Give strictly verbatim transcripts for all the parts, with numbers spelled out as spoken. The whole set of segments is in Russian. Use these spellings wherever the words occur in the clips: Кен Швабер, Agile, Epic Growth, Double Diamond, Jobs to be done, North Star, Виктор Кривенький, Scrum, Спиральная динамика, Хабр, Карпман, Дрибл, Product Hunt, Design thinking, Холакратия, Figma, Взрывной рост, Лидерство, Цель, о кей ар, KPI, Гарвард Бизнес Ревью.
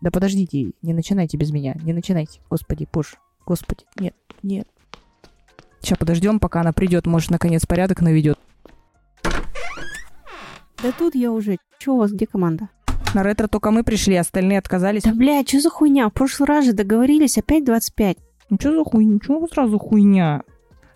Да подождите, не начинайте без меня, не начинайте. Господи, Пуш, господи, нет, нет. Сейчас подождем, пока она придет, может, наконец порядок наведет. Да тут я уже. Че у вас, где команда? На ретро только мы пришли, остальные отказались. Да, бля, что за хуйня? В прошлый раз же договорились, опять двадцать пять. Ну что за хуйня? Чего сразу хуйня?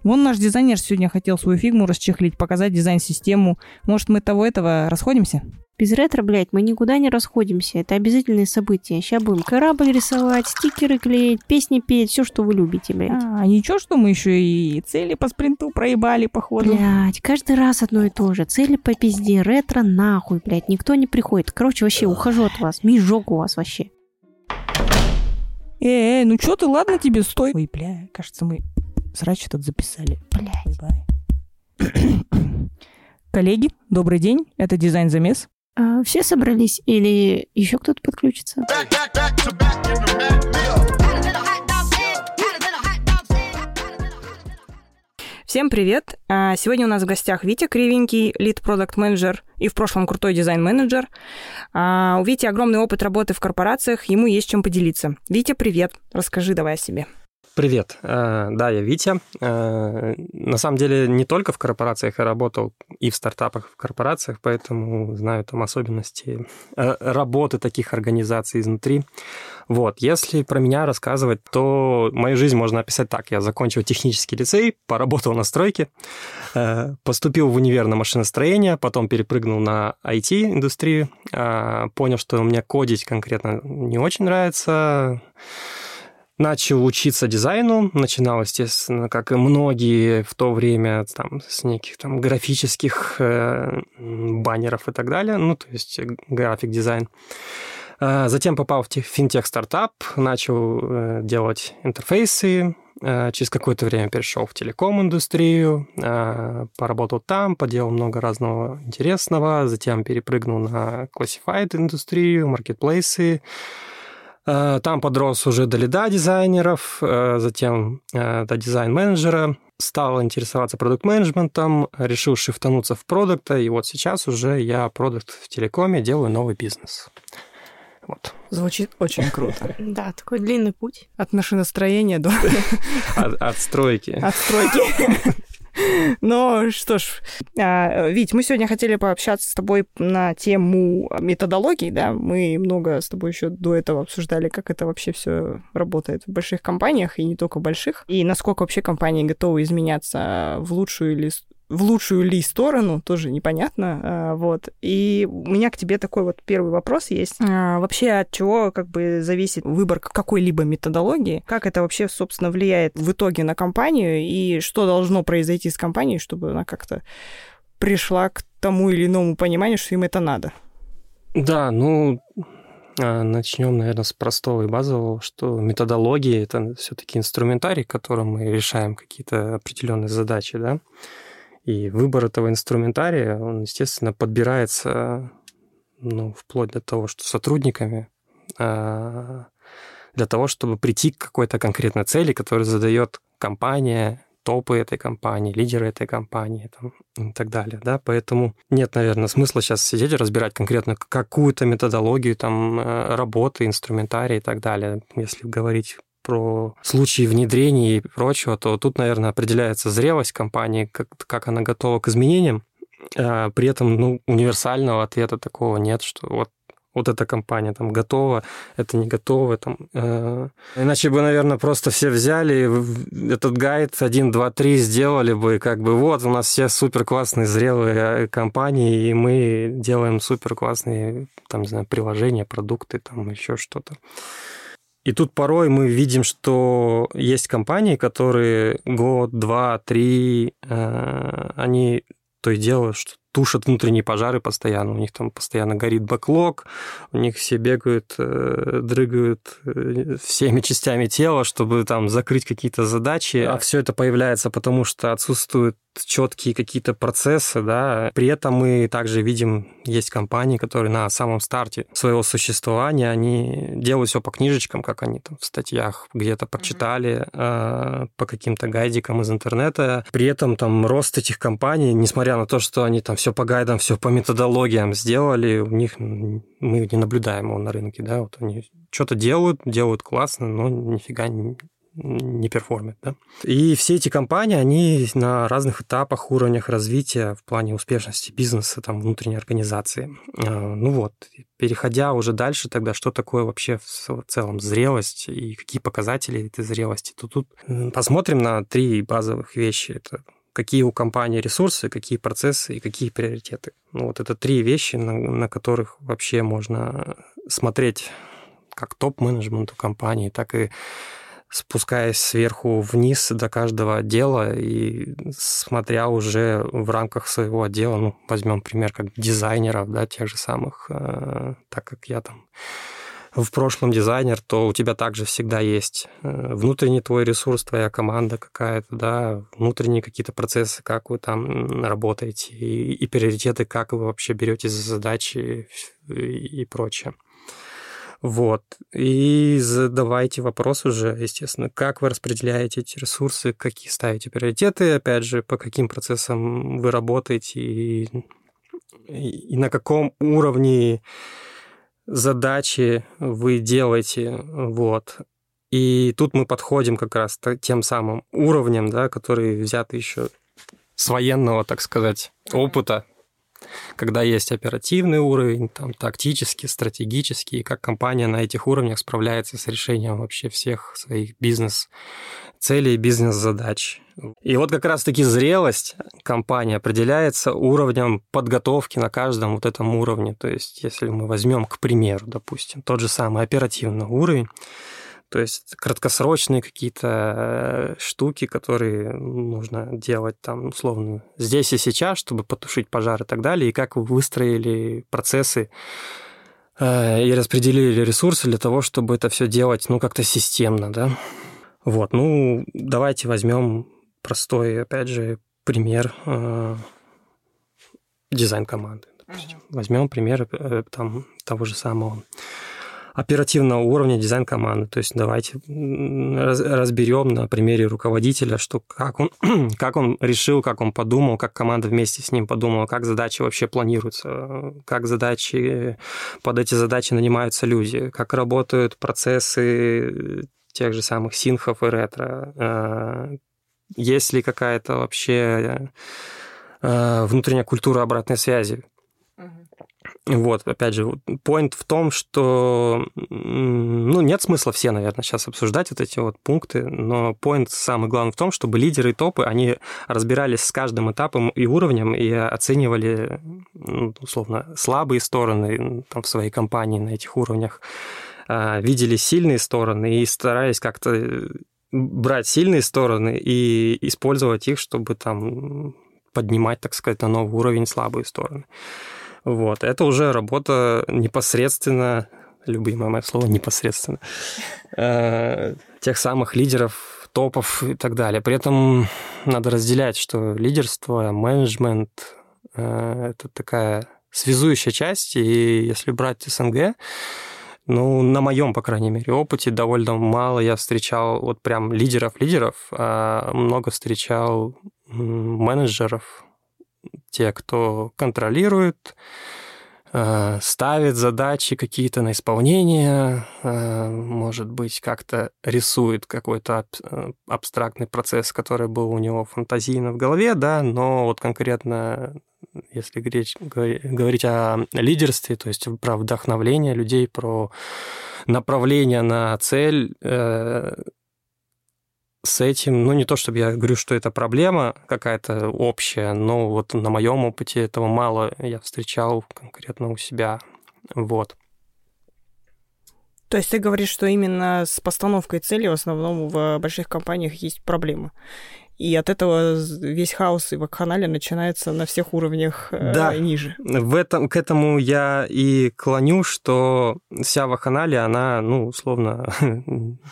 Вон наш дизайнер сегодня хотел свою фигму расчехлить, показать дизайн-систему. Может, мы того-этого расходимся? Без ретро, блядь, мы никуда не расходимся. Это обязательные события. Сейчас будем корабль рисовать, стикеры клеить, песни петь, все, что вы любите, блядь. А, ничего, что мы еще и цели по спринту проебали, походу. Блядь, каждый раз одно и то же. Цели по пизде, ретро нахуй, блядь. Никто не приходит. Короче, вообще, ухожу от вас. Мижок у вас вообще. Эй, эй, ну что ты, ладно тебе, стой. Ой, бля, кажется, мы... Срач этот записали. Блядь. Коллеги, добрый день. Это дизайн-замес. А, все собрались? Или еще кто-то подключится? Всем привет. Сегодня у нас в гостях Витя Кривенький, лид-продакт-менеджер и в прошлом крутой дизайн-менеджер. У Вити огромный опыт работы в корпорациях, ему есть чем поделиться. Витя, привет. Расскажи давай о себе. Привет, да, я Витя. На самом деле не только в корпорациях я работал, и в стартапах, и в корпорациях, поэтому знаю там особенности работы таких организаций изнутри. Вот, если про меня рассказывать, то мою жизнь можно описать так. Я закончил технический лицей, поработал на стройке, поступил в универ на машиностроение, потом перепрыгнул на ай ти-индустрию, понял, что мне кодить конкретно не очень нравится. Начал учиться дизайну, начинал, естественно, как и многие в то время, там, с неких там графических э, баннеров и так далее, ну, то есть график-дизайн. Э, затем попал в финтех-стартап, начал э, делать интерфейсы, э, через какое-то время перешел в телеком-индустрию, э, поработал там, поделал много разного интересного, затем перепрыгнул на классифайд-индустрию, маркетплейсы. Там подрос уже до лида дизайнеров, затем до дизайн-менеджера. Стал интересоваться продакт-менеджментом, решил шифтануться в продакта, и вот сейчас уже я продакт в телекоме, делаю новый бизнес. Вот. Звучит очень круто. Да, такой длинный путь. От машиностроения до... От стройки. От стройки. Ну что ж, Вить, мы сегодня хотели пообщаться с тобой на тему методологий, да, мы много с тобой еще до этого обсуждали, как это вообще все работает в больших компаниях, и не только больших, и насколько вообще компании готовы изменяться в лучшую или в лучшую ли сторону, тоже непонятно, вот. И у меня к тебе такой вот первый вопрос есть. А, вообще от чего как бы зависит выбор какой-либо методологии? Как это вообще, собственно, влияет в итоге на компанию? И что должно произойти с компанией, чтобы она как-то пришла к тому или иному пониманию, что им это надо? Да, ну... Начнем, наверное, с простого и базового, что методология — это все-таки инструментарий, которым мы решаем какие-то определенные задачи, да? И выбор этого инструментария, он, естественно, подбирается, ну, вплоть до того, что сотрудниками, для того, чтобы прийти к какой-то конкретной цели, которую задает компания, топы этой компании, лидеры этой компании там, и так далее, да, поэтому нет, наверное, смысла сейчас сидеть и разбирать конкретно какую-то методологию там работы, инструментарий и так далее. Если говорить про случаи внедрения и прочего, то тут, наверное, определяется зрелость компании, как, как она готова к изменениям, а при этом, ну, универсального ответа такого нет, что вот Вот эта компания там готова, это не готова. Там, э... Иначе бы, наверное, просто все взяли этот гайд один, два, три сделали бы, как бы вот, у нас все суперклассные, зрелые компании, и мы делаем суперклассные, там, не знаю, приложения, продукты, там еще что-то. И тут порой мы видим, что есть компании, которые год, два, три, э... они то и делают, что тушат внутренние пожары постоянно. У них там постоянно горит бэклог, у них все бегают, дрыгают всеми частями тела, чтобы там закрыть какие-то задачи. А все это появляется потому, что отсутствуют четкие какие-то процессы, да. При этом мы также видим, есть компании, которые на самом старте своего существования, они делают все по книжечкам, как они там в статьях где-то прочитали, mm-hmm. по каким-то гайдикам из интернета. При этом там рост этих компаний, несмотря на то, что они там все по гайдам, все по методологиям сделали, у них мы не наблюдаем его на рынке, да, вот они что-то делают, делают классно, но нифига не... не перформят, да? И все эти компании, они на разных этапах, уровнях развития в плане успешности бизнеса, там, внутренней организации. Ну вот, переходя уже дальше тогда, что такое вообще в целом зрелость и какие показатели этой зрелости, то тут посмотрим на три базовых вещи. Это какие у компании ресурсы, какие процессы и какие приоритеты. Ну вот это три вещи, на, на которых вообще можно смотреть как топ-менеджменту компании, так и спускаясь сверху вниз до каждого отдела и смотря уже в рамках своего отдела, ну, возьмем пример как дизайнеров, да, тех же самых, э, так как я там в прошлом дизайнер, то у тебя также всегда есть внутренний твой ресурс, твоя команда какая-то, да, внутренние какие-то процессы, как вы там работаете, и, и приоритеты, как вы вообще беретесь за задачи и, и прочее. Вот. И задавайте вопрос уже, естественно, как вы распределяете эти ресурсы, какие ставите приоритеты, опять же, по каким процессам вы работаете и, и на каком уровне задачи вы делаете. Вот. И тут мы подходим как раз тем самым уровнем, да, который взят еще с военного, так сказать, опыта. Когда есть оперативный уровень, там, тактический, стратегический, и как компания на этих уровнях справляется с решением вообще всех своих бизнес-целей, бизнес-задач. И вот как раз-таки зрелость компании определяется уровнем подготовки на каждом вот этом уровне. То есть, если мы возьмем, к примеру, допустим, тот же самый оперативный уровень, то есть краткосрочные какие-то штуки, которые нужно делать там условно здесь и сейчас, чтобы потушить пожар и так далее, и как вы выстроили процессы э, и распределили ресурсы для того, чтобы это все делать, ну, как-то системно, да. Вот, ну, давайте возьмем простой, опять же, пример э, дизайн-команды, допустим. Uh-huh. Возьмем пример э, там того же самого оперативного уровня дизайн-команды. То есть давайте разберем на примере руководителя, что как он, как он решил, как он подумал, как команда вместе с ним подумала, как задачи вообще планируются, как задачи, под эти задачи нанимаются люди, как работают процессы тех же самых синхов и ретро, есть ли какая-то вообще внутренняя культура обратной связи. Вот, опять же, point в том, что, ну, нет смысла все, наверное, сейчас обсуждать вот эти вот пункты, но point самый главный в том, чтобы лидеры и топы, они разбирались с каждым этапом и уровнем и оценивали, ну, условно, слабые стороны там в своей компании на этих уровнях, видели сильные стороны и старались как-то брать сильные стороны и использовать их, чтобы там поднимать, так сказать, на новый уровень слабые стороны. Вот, это уже работа непосредственно, любимое мое слово, непосредственно, тех самых лидеров, топов и так далее. При этом надо разделять, что лидерство, менеджмент – это такая связующая часть, и если брать эс эн гэ, ну, на моем, по крайней мере, опыте довольно мало я встречал вот прям лидеров-лидеров, а много встречал менеджеров, те, кто контролирует, ставит задачи какие-то на исполнение, может быть, как-то рисует какой-то абстрактный процесс, который был у него фантазийно в голове, да, но вот конкретно, если говорить о лидерстве, то есть про вдохновление людей, про направление на цель, с этим, ну, не то чтобы я говорю, что это проблема какая-то общая, но вот на моем опыте этого мало я встречал конкретно у себя, вот. То есть ты говоришь, что именно с постановкой цели в основном в больших компаниях есть проблемы, и от этого весь хаос и вакханалия начинается на всех уровнях, да, ниже. В этом, к этому я и клоню, что вся вакханалия, она, ну, условно,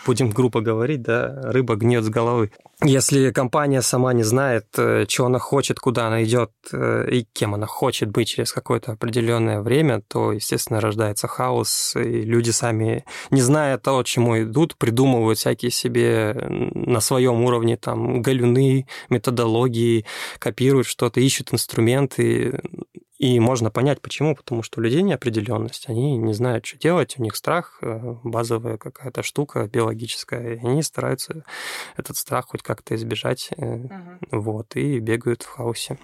будем грубо говорить, да, рыба гниет с головы. Если компания сама не знает, чего она хочет, куда она идет и кем она хочет быть через какое-то определенное время, то, естественно, рождается хаос, и люди сами, не зная того, чему идут, придумывают всякие себе на своем уровне там галюны, методологии, копируют что-то, ищут инструменты, И можно понять, почему. Потому что у людей неопределенность, они не знают, что делать, у них страх, базовая какая-то штука биологическая, и они стараются этот страх хоть как-то избежать, uh-huh. вот, и бегают в хаосе.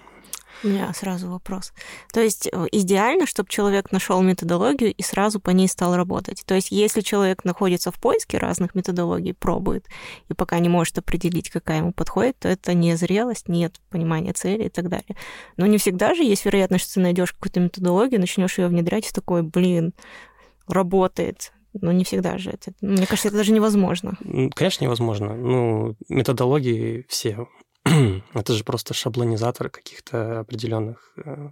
У меня сразу вопрос. То есть идеально, чтобы человек нашел методологию и сразу по ней стал работать? То есть если человек находится в поиске разных методологий, пробует, и пока не может определить, какая ему подходит, то это не зрелость, нет понимания цели и так далее. Но не всегда же есть вероятность, что ты найдешь какую-то методологию, начнешь ее внедрять, и такой, блин, работает. Но не всегда же это. Мне кажется, это даже невозможно. Конечно, невозможно. Ну, методологии все... Это же просто шаблонизатор каких-то определенных э,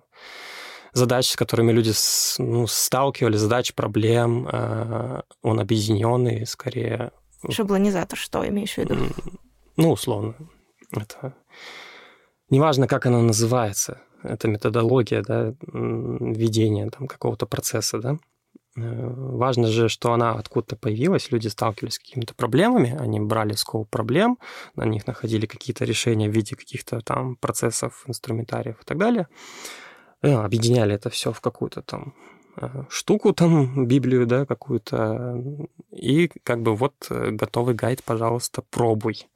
задач, с которыми люди с, ну, сталкивались, задач, проблем. Э, он объединенный, скорее. Шаблонизатор, что имеешь в виду? Ну, условно. Это... Неважно, как она называется. Это методология, да, ведения там, какого-то процесса, да. Важно же, что она откуда-то появилась, люди сталкивались с какими-то проблемами, они брали скоп проблем, на них находили какие-то решения в виде каких-то там процессов, инструментариев и так далее, объединяли это все в какую-то там штуку, там, Библию, да, какую-то, и как бы вот готовый гайд, пожалуйста, пробуй.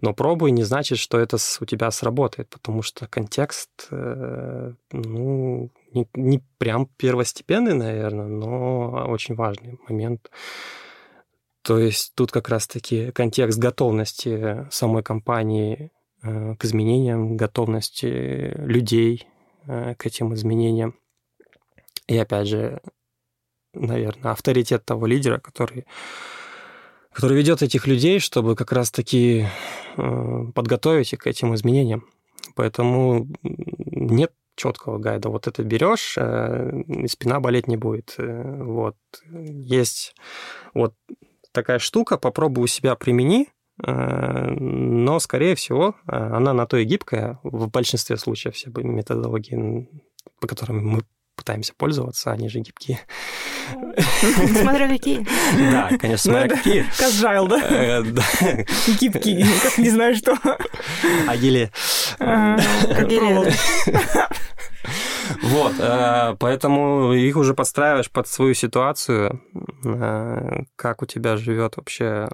Но пробуй не значит, что это у тебя сработает, потому что контекст, ну, не, не прям первостепенный, наверное, но очень важный момент. То есть тут как раз-таки контекст готовности самой компании к изменениям, готовности людей к этим изменениям. И опять же, наверное, авторитет того лидера, который... который ведет этих людей, чтобы как раз-таки подготовить их к этим изменениям. Поэтому нет четкого гайда. Вот это берешь, и спина болеть не будет. Вот. Есть вот такая штука, попробуй у себя примени, но, скорее всего, она на то и гибкая. В большинстве случаев все методологии, по которым мы пытаемся пользоваться, они же гибкие. Смотря какие. Да, конечно, смотря какие. Agile, да? Гибкие, как не знаю что. Агили. Агили. Вот, поэтому их уже подстраиваешь под свою ситуацию, как у тебя живет вообще,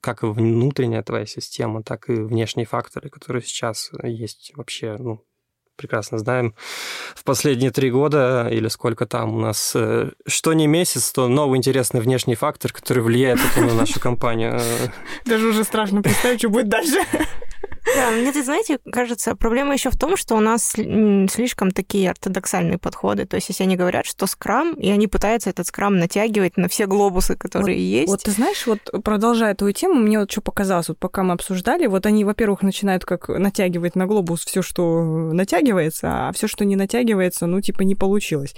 как внутренняя твоя система, так и внешние факторы, которые сейчас есть вообще, ну, прекрасно знаем, в последние три года, или сколько там у нас, что не месяц, то новый интересный внешний фактор, который влияет на нашу компанию. Даже уже страшно представить, что будет дальше. Да, мне, ты знаете, кажется, проблема еще в том, что у нас слишком такие ортодоксальные подходы. То есть, если они говорят, что скрам, и они пытаются этот скрам натягивать на все глобусы, которые вот, есть. Вот ты знаешь, вот продолжая твою тему, мне вот что показалось, вот пока мы обсуждали, вот они, во-первых, начинают как натягивать на глобус все, что натягивается, а все, что не натягивается, ну, типа, не получилось.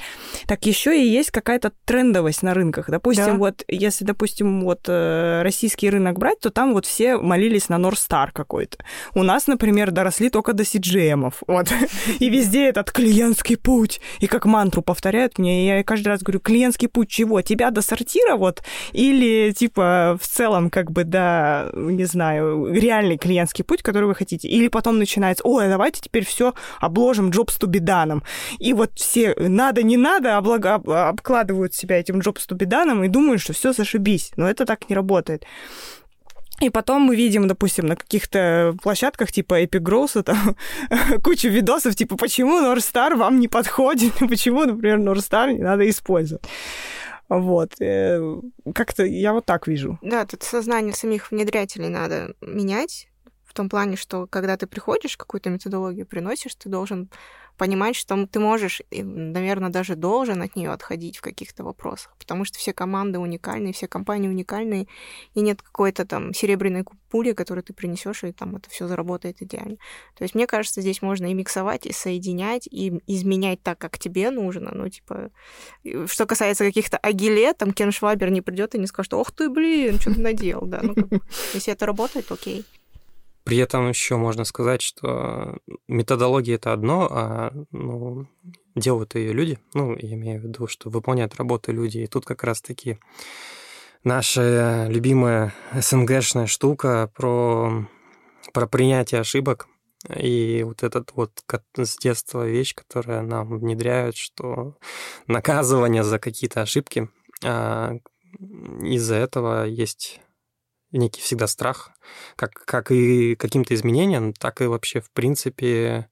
Так еще и есть какая-то трендовость на рынках. Допустим, да. вот если, допустим, вот российский рынок брать, то там вот все молились на North Star какой-то. У нас, например, доросли только до си джей эм-ов. Вот. И везде этот клиентский путь. И как мантру повторяют мне. И я каждый раз говорю, клиентский путь чего? Тебя до сортира вот? Или, типа, в целом, как бы, да, не знаю, реальный клиентский путь, который вы хотите? Или потом начинается, ой, давайте теперь все обложим Jobs to be done. И вот все надо, не надо, облаг... обкладывают себя этим Jobs to be done и думают, что все зашибись. Но это так не работает. И потом мы видим, допустим, на каких-то площадках типа Epic Growth там кучу видосов, типа, почему North Star вам не подходит, почему, например, North Star не надо использовать. Вот. Как-то я вот так вижу. Да, тут сознание самих внедрятелей надо менять, в том плане, что когда ты приходишь, какую-то методологию приносишь, ты должен понимать, что ты можешь, и, наверное, даже должен от нее отходить в каких-то вопросах, потому что все команды уникальные, все компании уникальные, и нет какой-то там серебряной пули, которую ты принесешь, и там это все заработает идеально. То есть, мне кажется, здесь можно и миксовать, и соединять, и изменять так, как тебе нужно. Ну, типа, что касается каких-то агиле, там Кен Швабер не придет и не скажет, ох ты, блин, что ты надел, да. Ну, как, если это работает, окей. При этом еще можно сказать, что методология — это одно, а ну, делают ее люди. Ну, я имею в виду, что выполняют работу люди. И тут как раз-таки наша любимая эс эн гэ-шная штука про, про принятие ошибок, И вот этот вот с детства вещь, которая нам внедряют, что наказывание за какие-то ошибки, а из-за этого есть некий всегда страх, как, как и каким-то изменениям, так и вообще в принципе,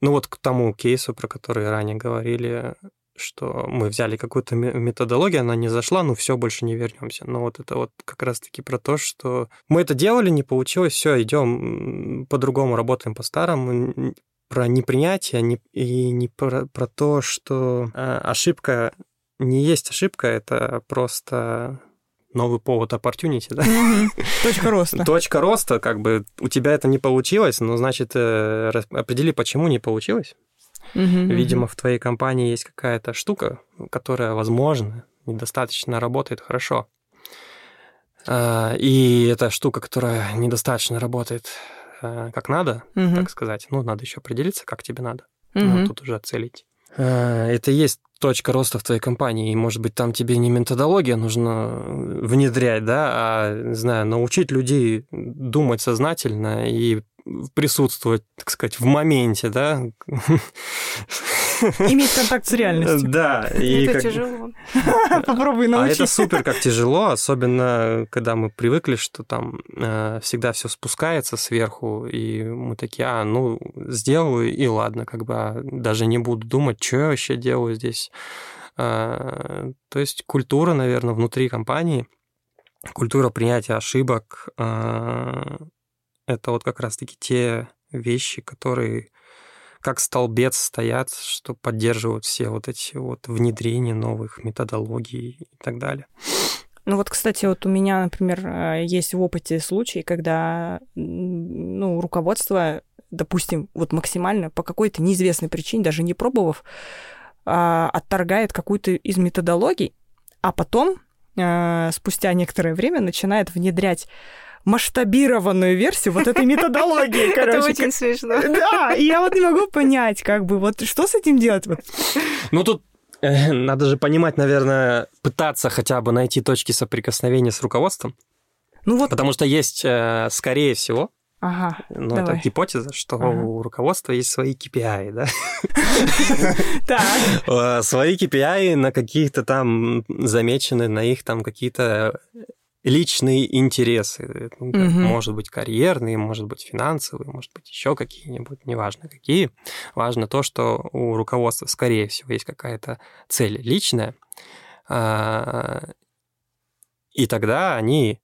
ну вот к тому кейсу, про который ранее говорили, что мы взяли какую-то методологию, она не зашла, ну все, больше не вернемся. Но вот это вот как раз-таки про то, что мы это делали, не получилось, все, идем по-другому, работаем по-старому. Про непринятие и не про, про то, что ошибка не есть ошибка, это просто новый повод opportunity, да? Mm-hmm. Точка роста. Точка роста, как бы у тебя это не получилось, но значит определи, почему не получилось. Mm-hmm. Видимо, в твоей компании есть какая-то штука, которая, возможно, недостаточно работает хорошо. И это штука, которая недостаточно работает как надо, mm-hmm. так сказать. Ну, надо еще определиться, как тебе надо. Mm-hmm. Ну, тут уже целить. Это и есть точка роста в твоей компании. И, может быть, там тебе не методология нужно внедрять, да, а, не знаю, научить людей думать сознательно и присутствовать, так сказать, в моменте, да. Иметь контакт с реальностью. Да. И это как... тяжело. Попробуй научить. А это супер, как тяжело, особенно когда мы привыкли, что там э, всегда все спускается сверху, и мы такие, а, ну, сделаю, и ладно, как бы даже не буду думать, что я вообще делаю здесь. Э, то есть культура, наверное, внутри компании, культура принятия ошибок, э, это вот как раз-таки те вещи, которые как столбец стоят, что поддерживают все вот эти вот внедрения новых методологий и так далее. Ну вот, кстати, вот у меня, например, есть в опыте случай, когда, ну, руководство, допустим, вот максимально по какой-то неизвестной причине, даже не пробовав, отторгает какую-то из методологий, а потом, спустя некоторое время, начинает внедрять масштабированную версию вот этой методологии, короче. Это очень смешно. Да, и я вот не могу понять, как бы, вот что с этим делать? Ну, тут э, надо же понимать, наверное, пытаться хотя бы найти точки соприкосновения с руководством. Ну, вот... Потому что есть, э, скорее всего, ага, ну, давай. Это гипотеза, что ага. у руководства есть свои кей пи ай, да? Свои кей пи ай на каких-то там замечены, на их там какие-то... личные интересы, ну, как, угу. может быть, карьерные, может быть, финансовые, может быть, еще какие-нибудь, неважно какие. Важно то, что у руководства, скорее всего, есть какая-то цель личная, и тогда они,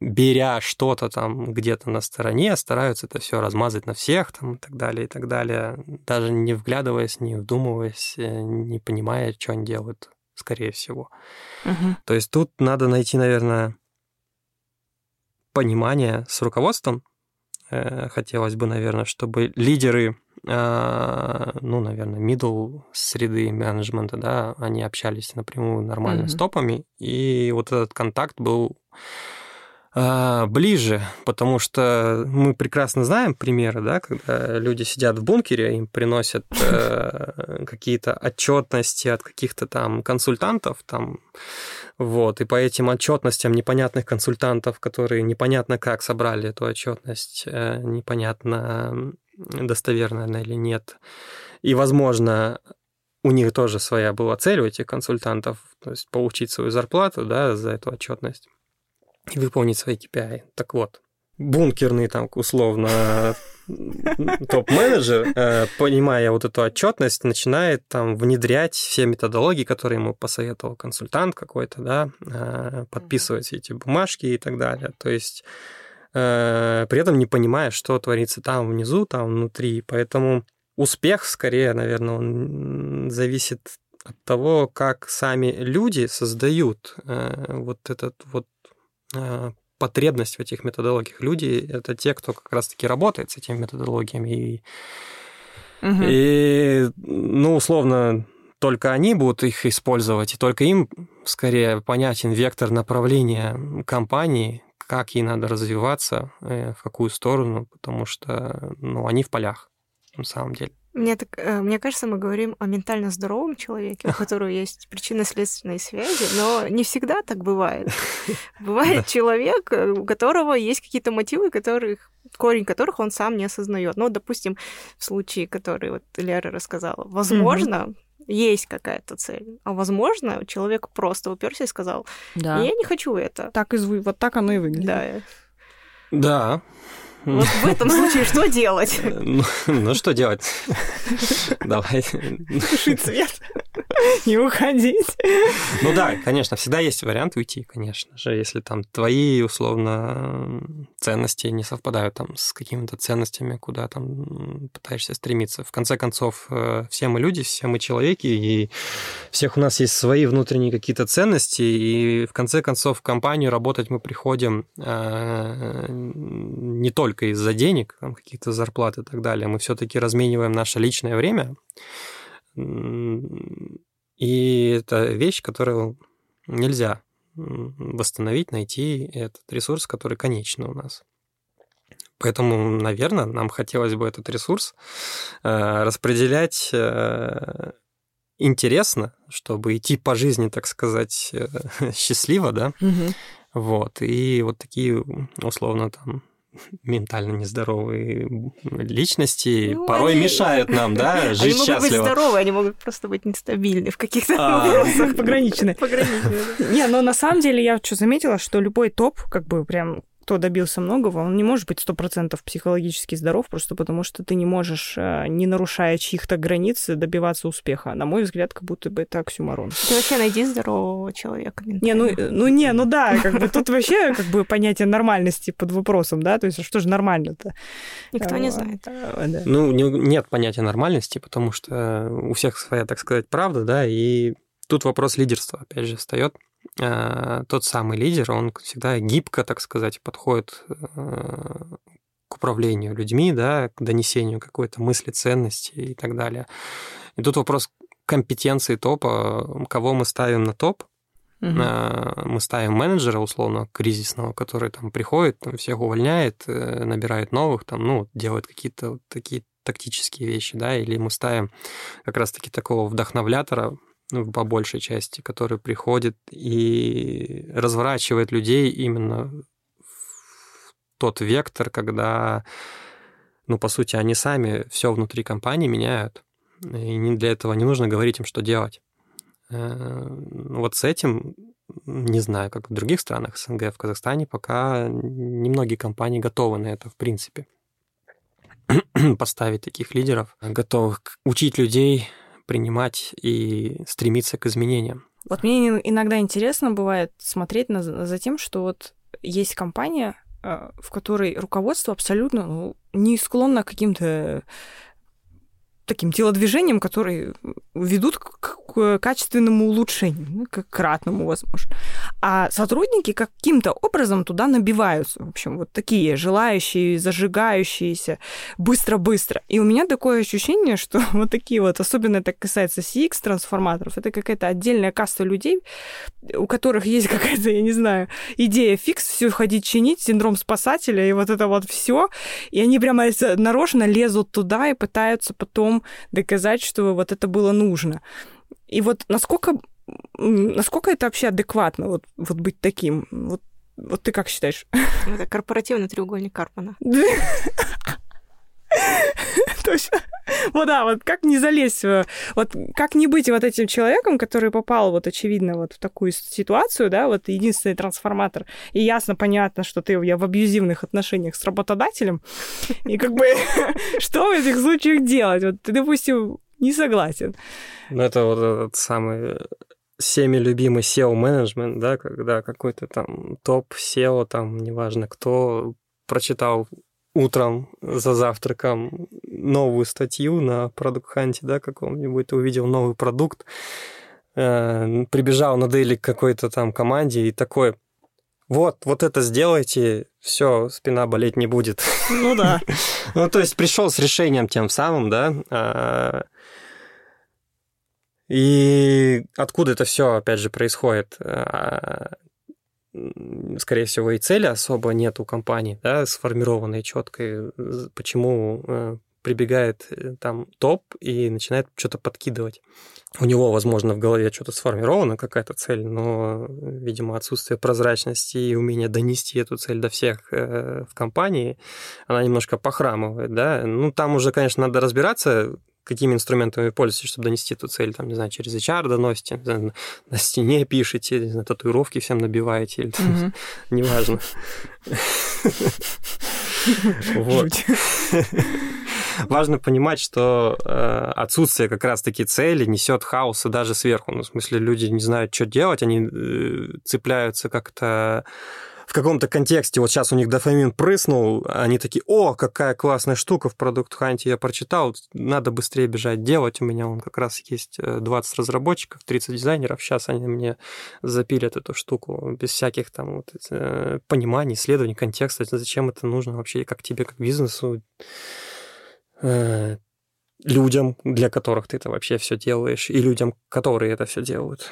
беря что-то там где-то на стороне, стараются это все размазать на всех там, и так далее, и так далее, даже не вглядываясь, не вдумываясь, не понимая, что они делают. Скорее всего. Угу. То есть тут надо найти, наверное, понимание с руководством. Хотелось бы, наверное, чтобы лидеры, ну, наверное, middle среды менеджмента, да, они общались напрямую нормально угу. с топами, и вот этот контакт был ближе, потому что мы прекрасно знаем примеры, да, когда люди сидят в бункере, им приносят э, какие-то отчетности от каких-то там консультантов, там, вот, и по этим отчетностям непонятных консультантов, которые непонятно как собрали эту отчетность, э, непонятно, достоверна она или нет, и, возможно, у них тоже своя была цель у этих консультантов, то есть получить свою зарплату, да, за эту отчетность. И выполнить свои кей пи ай. Так вот, бункерный там, условно, топ-менеджер, понимая вот эту отчетность, начинает там внедрять все методологии, которые ему посоветовал консультант какой-то, да, подписывать все эти бумажки и так далее. То есть при этом не понимая, что творится там внизу, там внутри. Поэтому успех, скорее, наверное, он зависит от того, как сами люди создают вот этот вот потребность в этих методологиях. Люди — это те, кто как раз-таки работает с этими методологиями. И, угу. и, ну, условно, только они будут их использовать, и только им, скорее, понятен вектор направления компании, как ей надо развиваться, в какую сторону, потому что, ну, они в полях, на самом деле. Мне, так, мне кажется, мы говорим о ментально здоровом человеке, у которого есть причинно-следственные связи, но не всегда так бывает. Бывает человек, у которого есть какие-то мотивы, которых, корень которых он сам не осознает. Ну, допустим, в случае, который вот Лера рассказала, возможно, mm-hmm. есть какая-то цель, а возможно, человек просто уперся и сказал, да. я не хочу это. Так из... Вот так оно и выглядит. Да. Да. Вот в этом случае что делать? Ну, ну что делать? Давайте. Туши цвет. Не уходить. Ну да, конечно, всегда есть вариант уйти, конечно же, если там твои, условно, ценности не совпадают там с какими-то ценностями, куда там пытаешься стремиться. В конце концов, все мы люди, все мы человеки, и всех у нас есть свои внутренние какие-то ценности, и в конце концов в компанию работать мы приходим не только только из-за денег, там, каких-то зарплат и так далее, мы все-таки размениваем наше личное время. И это вещь, которую нельзя восстановить, найти этот ресурс, который конечный у нас. Поэтому, наверное, нам хотелось бы этот ресурс распределять интересно, чтобы идти по жизни, так сказать, счастливо, да? Угу. Вот. И вот такие, условно, там, ментально нездоровые личности ну, порой они... мешают нам, да, жить счастливо. Они могут счастливо. Быть здоровы, они могут просто быть нестабильны в каких-то вопросах, пограничны. Не, но на самом деле я что заметила, что любой топ, как бы прям, кто добился многого, он не может быть сто процентов психологически здоров, просто потому что ты не можешь, не нарушая чьих-то границ, добиваться успеха. На мой взгляд, как будто бы это оксюморон. Ты вообще найди здорового человека. Не, ну, ну не, ну да, как бы тут вообще как бы понятие нормальности под вопросом, да, то есть что же нормально-то? Никто не знает. Ну, нет понятия нормальности, потому что у всех своя, так сказать, правда, да, и тут вопрос лидерства, опять же, встает. Тот самый лидер, он всегда гибко, так сказать, подходит к управлению людьми, да, к донесению какой-то мысли, ценности и так далее. И тут вопрос компетенции топа, кого мы ставим на топ. Угу. Мы ставим менеджера, условно, кризисного, который там приходит, там, всех увольняет, набирает новых, там, ну, делает какие-то вот такие тактические вещи, да, или мы ставим как раз-таки такого вдохновлятора, ну, по большей части, который приходит и разворачивает людей именно в тот вектор, когда, ну, по сути, они сами все внутри компании меняют, и для этого не нужно говорить им, что делать. Вот с этим, не знаю, как в других странах СНГ, в Казахстане, пока немногие компании готовы на это, в принципе. Поставить таких лидеров, готовых учить людей, принимать и стремиться к изменениям. Вот мне иногда интересно бывает смотреть на, за тем, что вот есть компания, в которой руководство абсолютно ну, не склонно к каким-то таким телодвижениям, которые ведут к, к качественному улучшению, к кратному, возможно. А сотрудники каким-то образом туда набиваются. В общем, вот такие желающие, зажигающиеся, быстро-быстро. И у меня такое ощущение, что вот такие вот, особенно это касается си экс-трансформаторов, это какая-то отдельная каста людей, у которых есть какая-то, я не знаю, идея фикс, все ходить чинить, синдром спасателя, и вот это вот все. И они прямо нарочно лезут туда и пытаются потом доказать, что вот это было нужно. И вот насколько... Насколько это вообще адекватно, вот, вот быть таким? Вот, вот ты как считаешь? Это корпоративный треугольник Карпмана. Точно. Вот да, вот как не залезть, вот как не быть вот этим человеком, который попал вот очевидно вот в такую ситуацию, да, вот единственный трансформатор, и ясно, понятно, что ты я в абьюзивных отношениях с работодателем, и как бы что в этих случаях делать? Вот ты, допустим, не согласен. Ну это вот этот самый... всеми любимый сео-менеджмент, да, когда какой-то там топ-сео, там, неважно кто, прочитал утром за завтраком новую статью на продукт-ханте, да, каком-нибудь, увидел новый продукт, э, прибежал на дейли к какой-то там команде и такой, вот, вот это сделайте, все, спина болеть не будет. Ну да. Ну то есть пришел с решением тем самым, да, и откуда это все, опять же, происходит? Скорее всего, и цели особо нет у компании, да, сформированной четкой. Почему прибегает там топ и начинает что-то подкидывать. У него, возможно, в голове что-то сформировано, какая-то цель, но, видимо, отсутствие прозрачности и умения донести эту цель до всех в компании, она немножко похрамывает, да. Ну, там уже, конечно, надо разбираться, какими инструментами пользуетесь, чтобы донести эту цель, там, не знаю, через эйч ар доносите, знаю, на стене пишете, не знаю, татуировки всем набиваете, или там, mm-hmm. неважно. Вот. Важно понимать, что э, отсутствие как раз-таки цели несет хаос и даже сверху. Ну, в смысле, люди не знают, что делать, они э, цепляются как-то в каком-то контексте. Вот сейчас у них дофамин прыснул, они такие: о, какая классная штука в Product Hunt я прочитал, надо быстрее бежать делать. У меня вон как раз есть двадцать разработчиков, тридцать дизайнеров, сейчас они мне запилят эту штуку без всяких там вот, э, пониманий, исследований, контекста, зачем это нужно вообще, как тебе, как бизнесу, людям, для которых ты это вообще все делаешь, и людям, которые это все делают.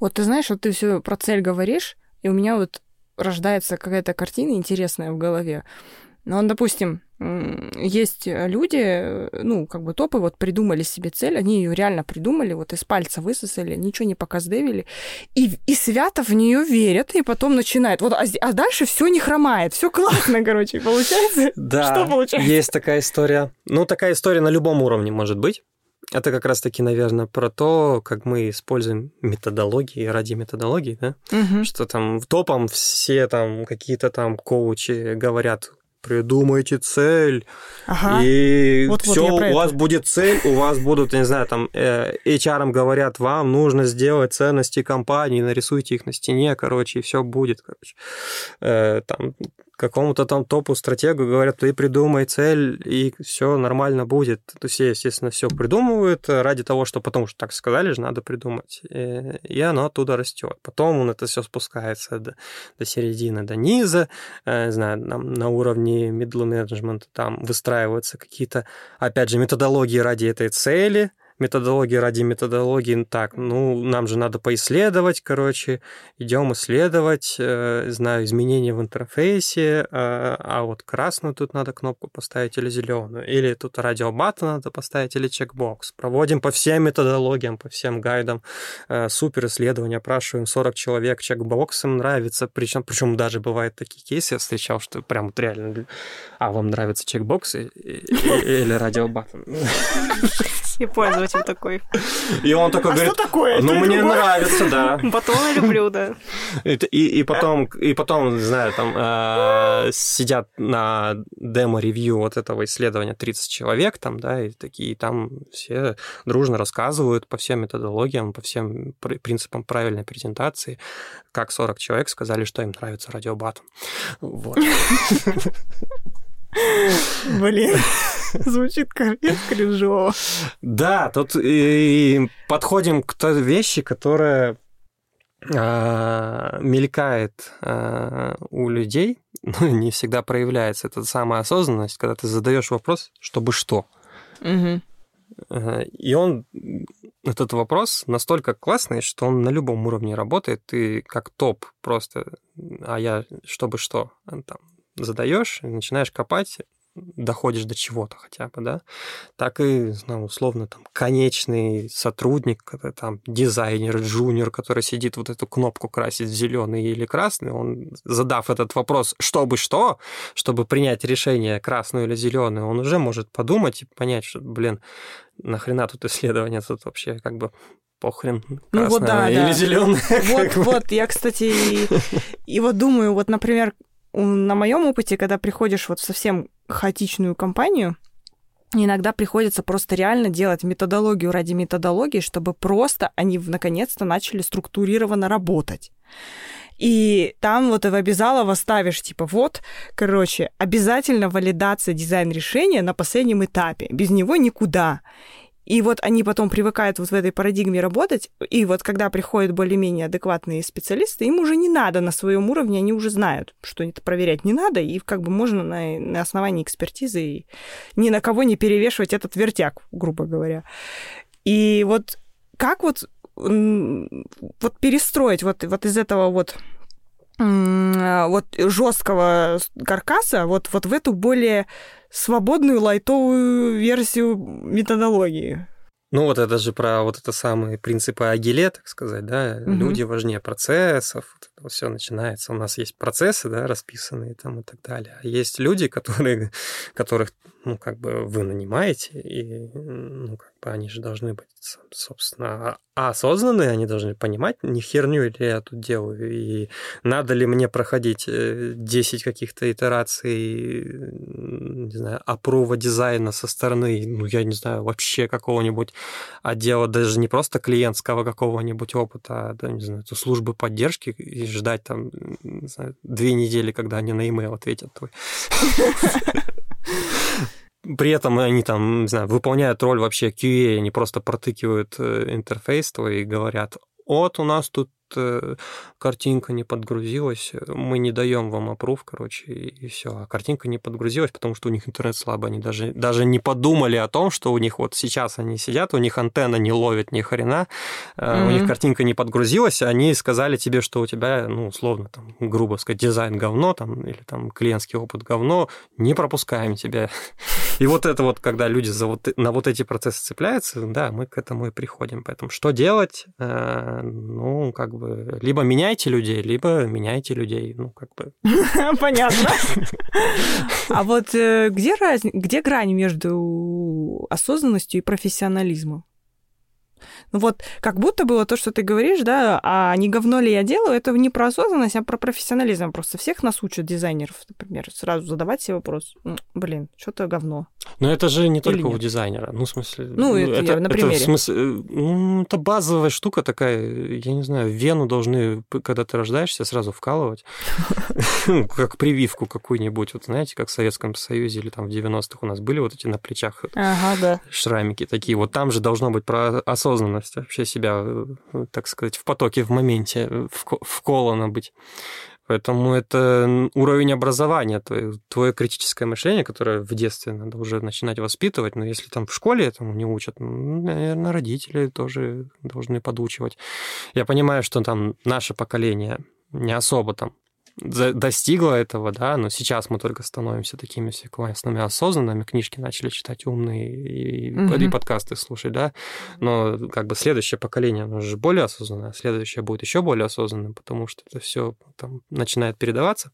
Вот ты знаешь, вот ты все про цель говоришь, и у меня вот рождается какая-то картина интересная в голове. Ну, допустим, есть люди, ну, как бы топы, вот придумали себе цель, они ее реально придумали, вот из пальца высосали, ничего не показдевили, и, и свято в нее верят, и потом начинают. Вот, а, а дальше все не хромает, все классно, короче, получается? Да, что получается? Есть такая история. Ну, такая история на любом уровне может быть. Это как раз-таки, наверное, про то, как мы используем методологии ради методологии, да? Угу. Что там топом все там какие-то там коучи говорят: придумайте цель, ага. и вот, все, вот у вас будет цель, у вас будут, я не знаю, там, эйч ар-ам говорят, вам нужно сделать ценности компании, нарисуйте их на стене, короче, и все будет, короче. Там, какому-то там топу-стратегу говорят: ты придумай цель, и все нормально будет. То есть, естественно, все придумывают ради того, что потому что так сказали же, надо придумать. И оно оттуда растет. Потом он это все спускается до, до середины, до низа. Не знаю, на уровне middle management, там выстраиваются какие-то, опять же, методологии ради этой цели, методологии ради методологии, так, ну, нам же надо поисследовать, короче, идем исследовать, э, знаю, изменения в интерфейсе, э, а вот красную тут надо кнопку поставить или зеленую, или тут радиобат надо поставить, или чекбокс. Проводим по всем методологиям, по всем гайдам, э, супер исследования, опрашиваем сорок человек, чекбокс им нравится, причем, причем даже бывают такие кейсы, я встречал, что прям вот реально, а вам нравятся чекбоксы или радиобат? И пользователь такой. И он такой а говорит: что такое? Ну, мне любовь? Нравится, да. Батоны люблю, да. И, и, и потом, и потом, не знаю, там э, сидят на демо-ревью вот этого исследования тридцать человек, там, да, и такие там все дружно рассказывают по всем методологиям, по всем принципам правильной презентации, как сорок человек сказали, что им нравится радиобат. Вот. Блин, звучит кринжово. Да, тут и подходим к той вещи, которая э, мелькает э, у людей, но не всегда проявляется. Это самая осознанность, когда ты задаешь вопрос, чтобы что. Угу. И он, этот вопрос настолько классный, что он на любом уровне работает. Ты как топ просто, а я чтобы что там. Задаешь, начинаешь копать, доходишь до чего-то хотя бы, да, так и, ну, условно, там, конечный сотрудник, там, дизайнер, джуниор, который сидит вот эту кнопку красить в зеленый или красный, он, задав этот вопрос, чтобы что, чтобы принять решение, красную или зеленую, он уже может подумать и понять, что, блин, нахрена тут исследование, тут вообще как бы похрен, красная, ну, вот, да, или да. зеленая. Вот, вот, я, кстати, и, и вот думаю, вот, например, на моем опыте, когда приходишь вот в совсем хаотичную компанию, иногда приходится просто реально делать методологию ради методологии, чтобы просто они наконец-то начали структурированно работать. И там вот в обязалово ставишь, типа, вот, короче, обязательно валидация дизайн-решения на последнем этапе. Без него никуда. И вот они потом привыкают вот в этой парадигме работать, и вот когда приходят более-менее адекватные специалисты, им уже не надо на своем уровне, они уже знают, что это проверять не надо, и как бы можно на, на основании экспертизы и ни на кого не перевешивать этот вертяк, грубо говоря. И вот как вот, вот перестроить вот, вот из этого вот вот жесткого каркаса вот, вот в эту более свободную, лайтовую версию методологии. Ну вот это же про вот это самые принципы Agile, так сказать, да, угу. Люди важнее процессов, вот все начинается, у нас есть процессы, да, расписанные там и так далее, а есть люди, которые, которых, ну, как бы вы нанимаете, и, ну, как бы они же должны быть, собственно, осознанные, они должны понимать, не херню ли я тут делаю, и надо ли мне проходить десять каких-то итераций, не знаю, апрува дизайна со стороны, ну, я не знаю, вообще какого-нибудь отдела, даже не просто клиентского какого-нибудь опыта, а, да, не знаю, службы поддержки, и ждать там, не знаю, две недели, когда они на e-mail ответят твой. При этом они там, не знаю, выполняют роль вообще кью эй, они просто протыкивают интерфейс твой и говорят: вот у нас тут картинка не подгрузилась, мы не даем вам аппрув, короче, и, и все. А картинка не подгрузилась, потому что у них интернет слабый, они даже, даже не подумали о том, что у них вот сейчас они сидят, у них антенна не ловит ни хрена, mm-hmm. у них картинка не подгрузилась, они сказали тебе, что у тебя, ну, условно, там, грубо сказать, дизайн говно, там, или там клиентский опыт говно, не пропускаем тебя. И вот это вот, когда люди за вот, на вот эти процессы цепляются, да, мы к этому и приходим. Поэтому что делать? Ну, как бы либо меняйте людей, либо меняйте людей. Ну, как бы... Понятно. А вот где, раз... где грань между осознанностью и профессионализмом? Ну вот, как будто было то, что ты говоришь, да, а не говно ли я делаю, это не про осознанность, а про профессионализм. Просто всех нас учат, дизайнеров, например, сразу задавать себе вопрос: блин, что-то говно. Но это же не только у дизайнера. Ну, в смысле... Ну, это, это я на примере. Это, в смысле, ну, это базовая штука такая, я не знаю, вену должны, когда ты рождаешься, сразу вкалывать. Как прививку какую-нибудь. Вот знаете, как в Советском Союзе или там в девяностых у нас были вот эти на плечах шрамики такие. Вот там же должно быть про осознанность, вообще себя, так сказать, в потоке, в моменте, вколоно быть. Поэтому это уровень образования, твое, твое критическое мышление, которое в детстве надо уже начинать воспитывать, но если там в школе этому не учат, ну, наверное, родители тоже должны подучивать. Я понимаю, что там наше поколение не особо там достигло этого, да, но сейчас мы только становимся такими все классными, осознанными, книжки начали читать умные и, угу. и подкасты слушать, да, но как бы следующее поколение, оно же более осознанное, а следующее будет еще более осознанным, потому что это все там начинает передаваться.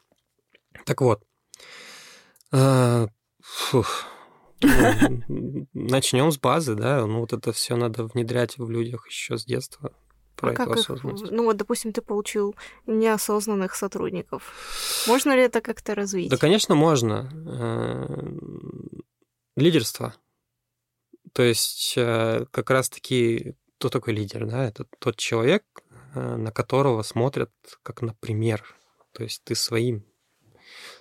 Так вот, фух. Начнем с базы, да, ну вот это все надо внедрять в людях еще с детства. Про как их, ну вот, допустим, ты получил неосознанных сотрудников. Можно ли это как-то развить? Да, конечно, можно. Лидерство. То есть как раз-таки кто такой лидер? Да? Это тот человек, на которого смотрят как на пример. То есть ты своим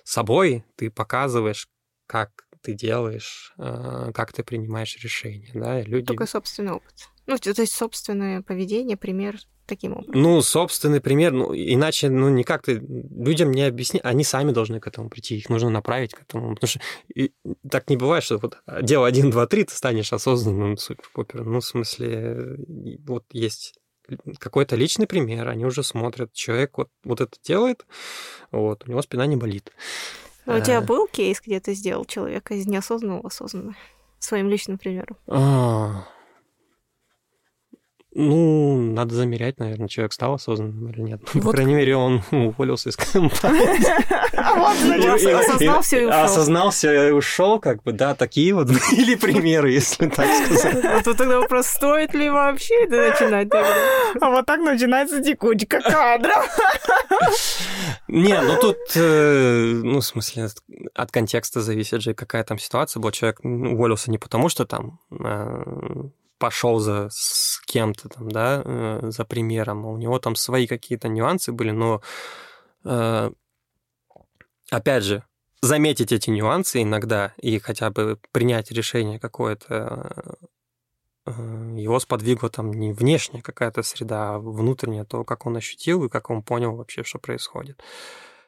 собой, ты показываешь, как ты делаешь, как ты принимаешь решения. Да? Люди... Только собственный опыт. Ну, то есть собственное поведение, пример таким образом. Ну, собственный пример, ну, иначе, ну, никак ты людям не объясни, они сами должны к этому прийти, их нужно направить к этому, потому что и, так не бывает, что вот дело один, два, три, ты станешь осознанным супер-пупером. Ну, в смысле, вот есть какой-то личный пример, они уже смотрят, человек вот, вот это делает, вот, у него спина не болит. Но у тебя а... был кейс, где ты сделал человека из неосознанного осознанного своим личным примером? А... Ну, надо замерять, наверное, человек стал осознанным или нет. Вот. По крайней мере, он уволился из компании. Осознал все и ушел. Осознал все и ушел, как бы, да, такие вот были примеры, если так сказать. А то тогда вопрос, стоит ли вообще это начинать? А вот так начинается текучка кадра. Не, ну тут, ну, в смысле, от контекста зависит же, какая там ситуация была. Человек уволился не потому, что там... пошел за с кем-то там, да, за примером. У него там свои какие-то нюансы были, но, опять же, заметить эти нюансы иногда и хотя бы принять решение какое-то, его сподвигло там не внешняя какая-то среда, а внутренняя, то, как он ощутил и как он понял вообще, что происходит.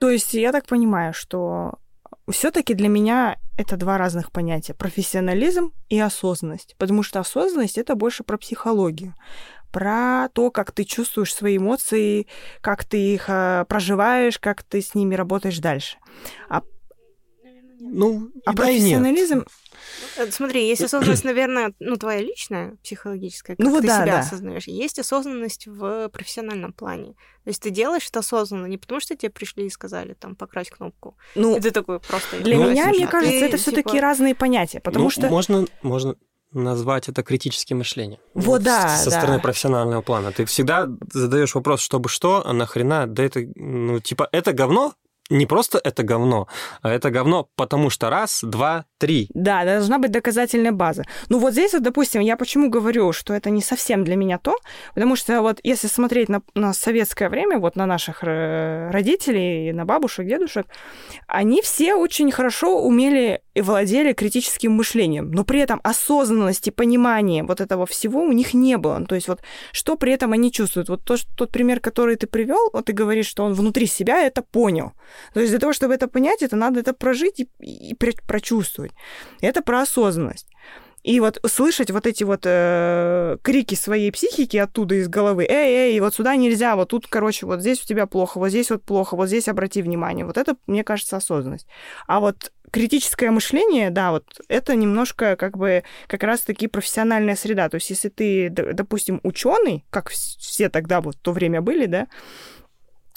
То есть я так понимаю, что... Все-таки для меня это два разных понятия: профессионализм и осознанность. Потому что осознанность — это больше про психологию. про то, как ты чувствуешь свои эмоции, как ты их э, проживаешь, как ты с ними работаешь дальше. А, ну, а да профессионализм... Смотри, есть осознанность, наверное, ну, твоя личная, психологическая, как ну, ты да, себя да. осознаешь. Есть осознанность в профессиональном плане. То есть ты делаешь это осознанно, не потому что тебе пришли и сказали, там, покрась кнопку. Ну, это такое просто... Для ну, меня, мне кажется, ты, это все таки типа... разные понятия, потому ну, что... Можно, можно... назвать это критическим мышлением. Вот, вот да, со да. стороны профессионального плана. Ты всегда задаешь вопрос, чтобы что, а нахрена, да это, ну, типа, это говно? Не просто это говно, а это говно потому что раз, два, три. Да, должна быть доказательная база. Ну вот здесь вот, допустим, я почему говорю, что это не совсем для меня то, потому что вот если смотреть на, на советское время, вот на наших родителей, на бабушек, дедушек, они все очень хорошо умели и владели критическим мышлением, но при этом осознанности, понимания вот этого всего у них не было. То есть вот что при этом они чувствуют? Вот то, что, тот пример, который ты привел, вот ты говоришь, что он внутри себя это понял. То есть для того, чтобы это понять, это надо это прожить и, и прочувствовать. Это про осознанность. И вот слышать вот эти вот э, крики своей психики оттуда из головы. Эй, эй, вот сюда нельзя, вот тут, короче, вот здесь у тебя плохо, вот здесь вот плохо, вот здесь обрати внимание. Вот это, мне кажется, осознанность. А вот критическое мышление, да, вот это немножко как бы как раз-таки профессиональная среда. То есть если ты, допустим, ученый, как все тогда вот в то время были, да,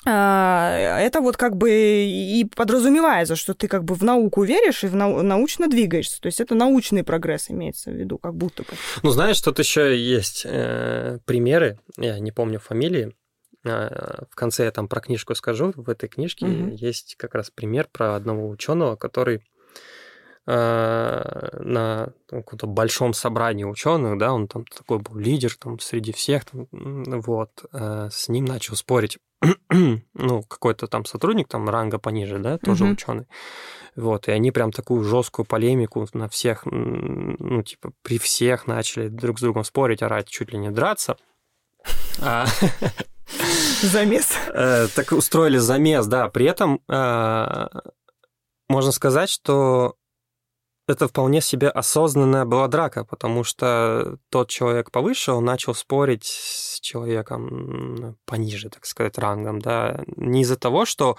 это вот как бы и подразумевается, что ты как бы в науку веришь и в нау- научно двигаешься. То есть это научный прогресс имеется в виду, как будто бы. Ну, знаешь, тут еще есть э, примеры, я не помню фамилии, э, в конце я там про книжку скажу. В этой книжке mm-hmm. есть как раз пример про одного ученого, который э, на каком-то большом собрании ученых, да, он там такой был лидер там, среди всех, там, вот, э, с ним начал спорить. Ну, какой-то там сотрудник, там ранга пониже, да, тоже uh-huh. ученый. Вот, и они прям такую жесткую полемику на всех, ну, типа, при всех начали друг с другом спорить, орать, чуть ли не драться. Замес. Так устроили замес, да. При этом можно сказать, что это вполне себе осознанная была драка, потому что тот человек повыше, он начал спорить с человеком пониже, так сказать, рангом, да, не из-за того, что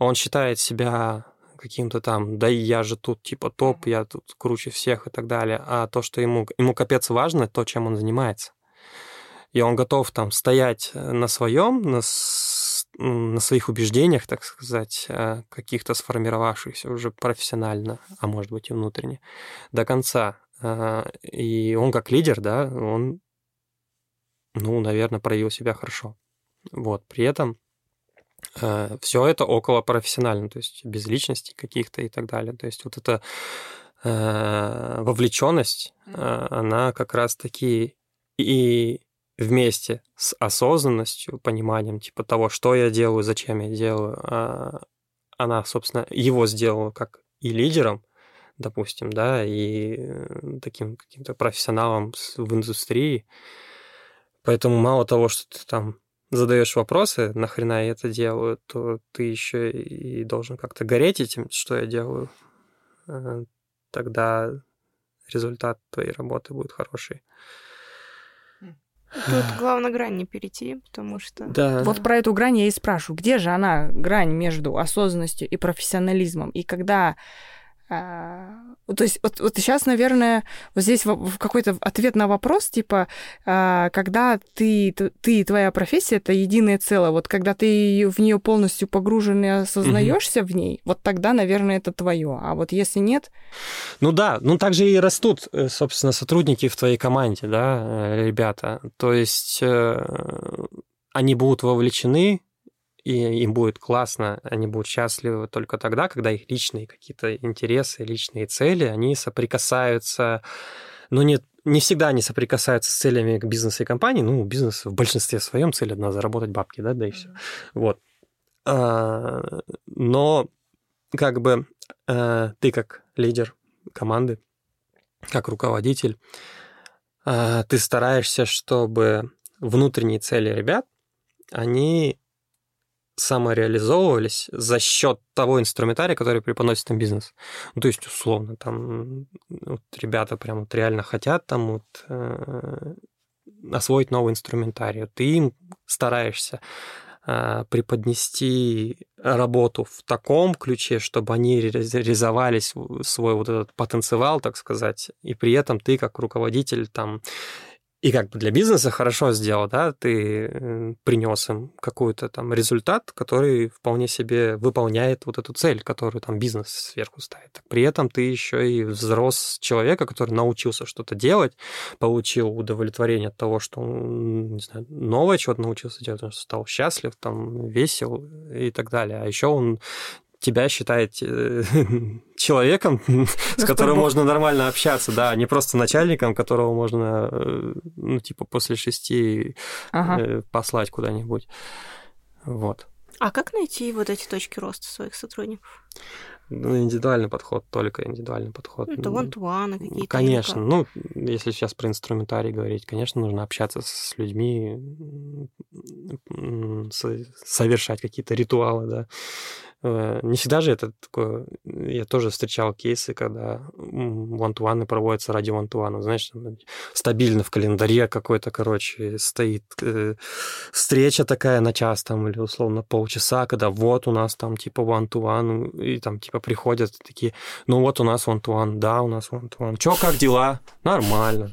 он считает себя каким-то там, да и я же тут типа топ, я тут круче всех и так далее, а то, что ему, ему капец важно, то, чем он занимается. И он готов там стоять на своем, на на своих убеждениях, так сказать, каких-то сформировавшихся уже профессионально, а может быть и внутренне, до конца. И он как лидер, да, он, ну, наверное, проявил себя хорошо. Вот, при этом все это около профессионально, то есть без личностей каких-то и так далее. То есть вот эта вовлеченность, она как раз-таки и... вместе с осознанностью, пониманием типа того, что я делаю, зачем я делаю, она, собственно, его сделала как и лидером, допустим, да, и таким каким-то профессионалом в индустрии. Поэтому мало того, что ты там задаешь вопросы, нахрена я это делаю, то ты еще и должен как-то гореть этим, что я делаю. Тогда результат твоей работы будет хороший. Тут главное грань не перейти, потому что... Да. Вот про эту грань я и спрашиваю. Где же она, грань между осознанностью и профессионализмом? И когда... А, то есть вот, вот сейчас, наверное, вот здесь какой-то ответ на вопрос, типа, а, когда ты, ты и твоя профессия — это единое целое, вот когда ты в нее полностью погружен и осознаешься угу. в ней, вот тогда, наверное, это твое. А вот если нет... Ну да, ну так же и растут, собственно, сотрудники в твоей команде, да, ребята. То есть они будут вовлечены, и им будет классно, они будут счастливы только тогда, когда их личные какие-то интересы, личные цели, они соприкасаются, ну, не, не всегда они соприкасаются с целями бизнеса и компании, ну, бизнес в большинстве своем цель одна — заработать бабки, да, да и все. Вот. Но как бы ты как лидер команды, как руководитель, ты стараешься, чтобы внутренние цели ребят, они... самореализовывались за счет того инструментария, который преподносит им бизнес. Ну, то есть, условно, там вот ребята прям вот реально хотят там вот э, освоить новый инструментарий. Ты им стараешься э, преподнести работу в таком ключе, чтобы они реализовались свой вот этот потенциал, так сказать, и при этом ты как руководитель там... И как бы для бизнеса хорошо сделал, да, ты принес им какой-то там результат, который вполне себе выполняет вот эту цель, которую там бизнес сверху ставит. При этом ты еще и взрос человека, который научился что-то делать, получил удовлетворение от того, что, не знаю, новое чего-то научился делать, он стал счастлив, там, весел и так далее. А еще он тебя считает человеком, с которым можно нормально общаться, да, не просто начальником, которого можно, ну, типа, после шести ага. послать куда-нибудь. Вот. А как найти вот эти точки роста своих сотрудников? Ну, индивидуальный подход, только индивидуальный подход. Это one-to-one какие-то. Конечно. Ну, если сейчас про инструментарий говорить, конечно, нужно общаться с людьми, совершать какие-то ритуалы, да. Не всегда же это такое... Я тоже встречал кейсы, когда one-to-one проводятся ради one-to-one. Знаешь, стабильно в календаре какой-то, короче, стоит встреча такая на час там или, условно, полчаса, когда вот у нас там типа one-to-one, и там типа приходят такие, ну вот у нас one-to-one, да, у нас one-to-one. Чё, как дела? Нормально.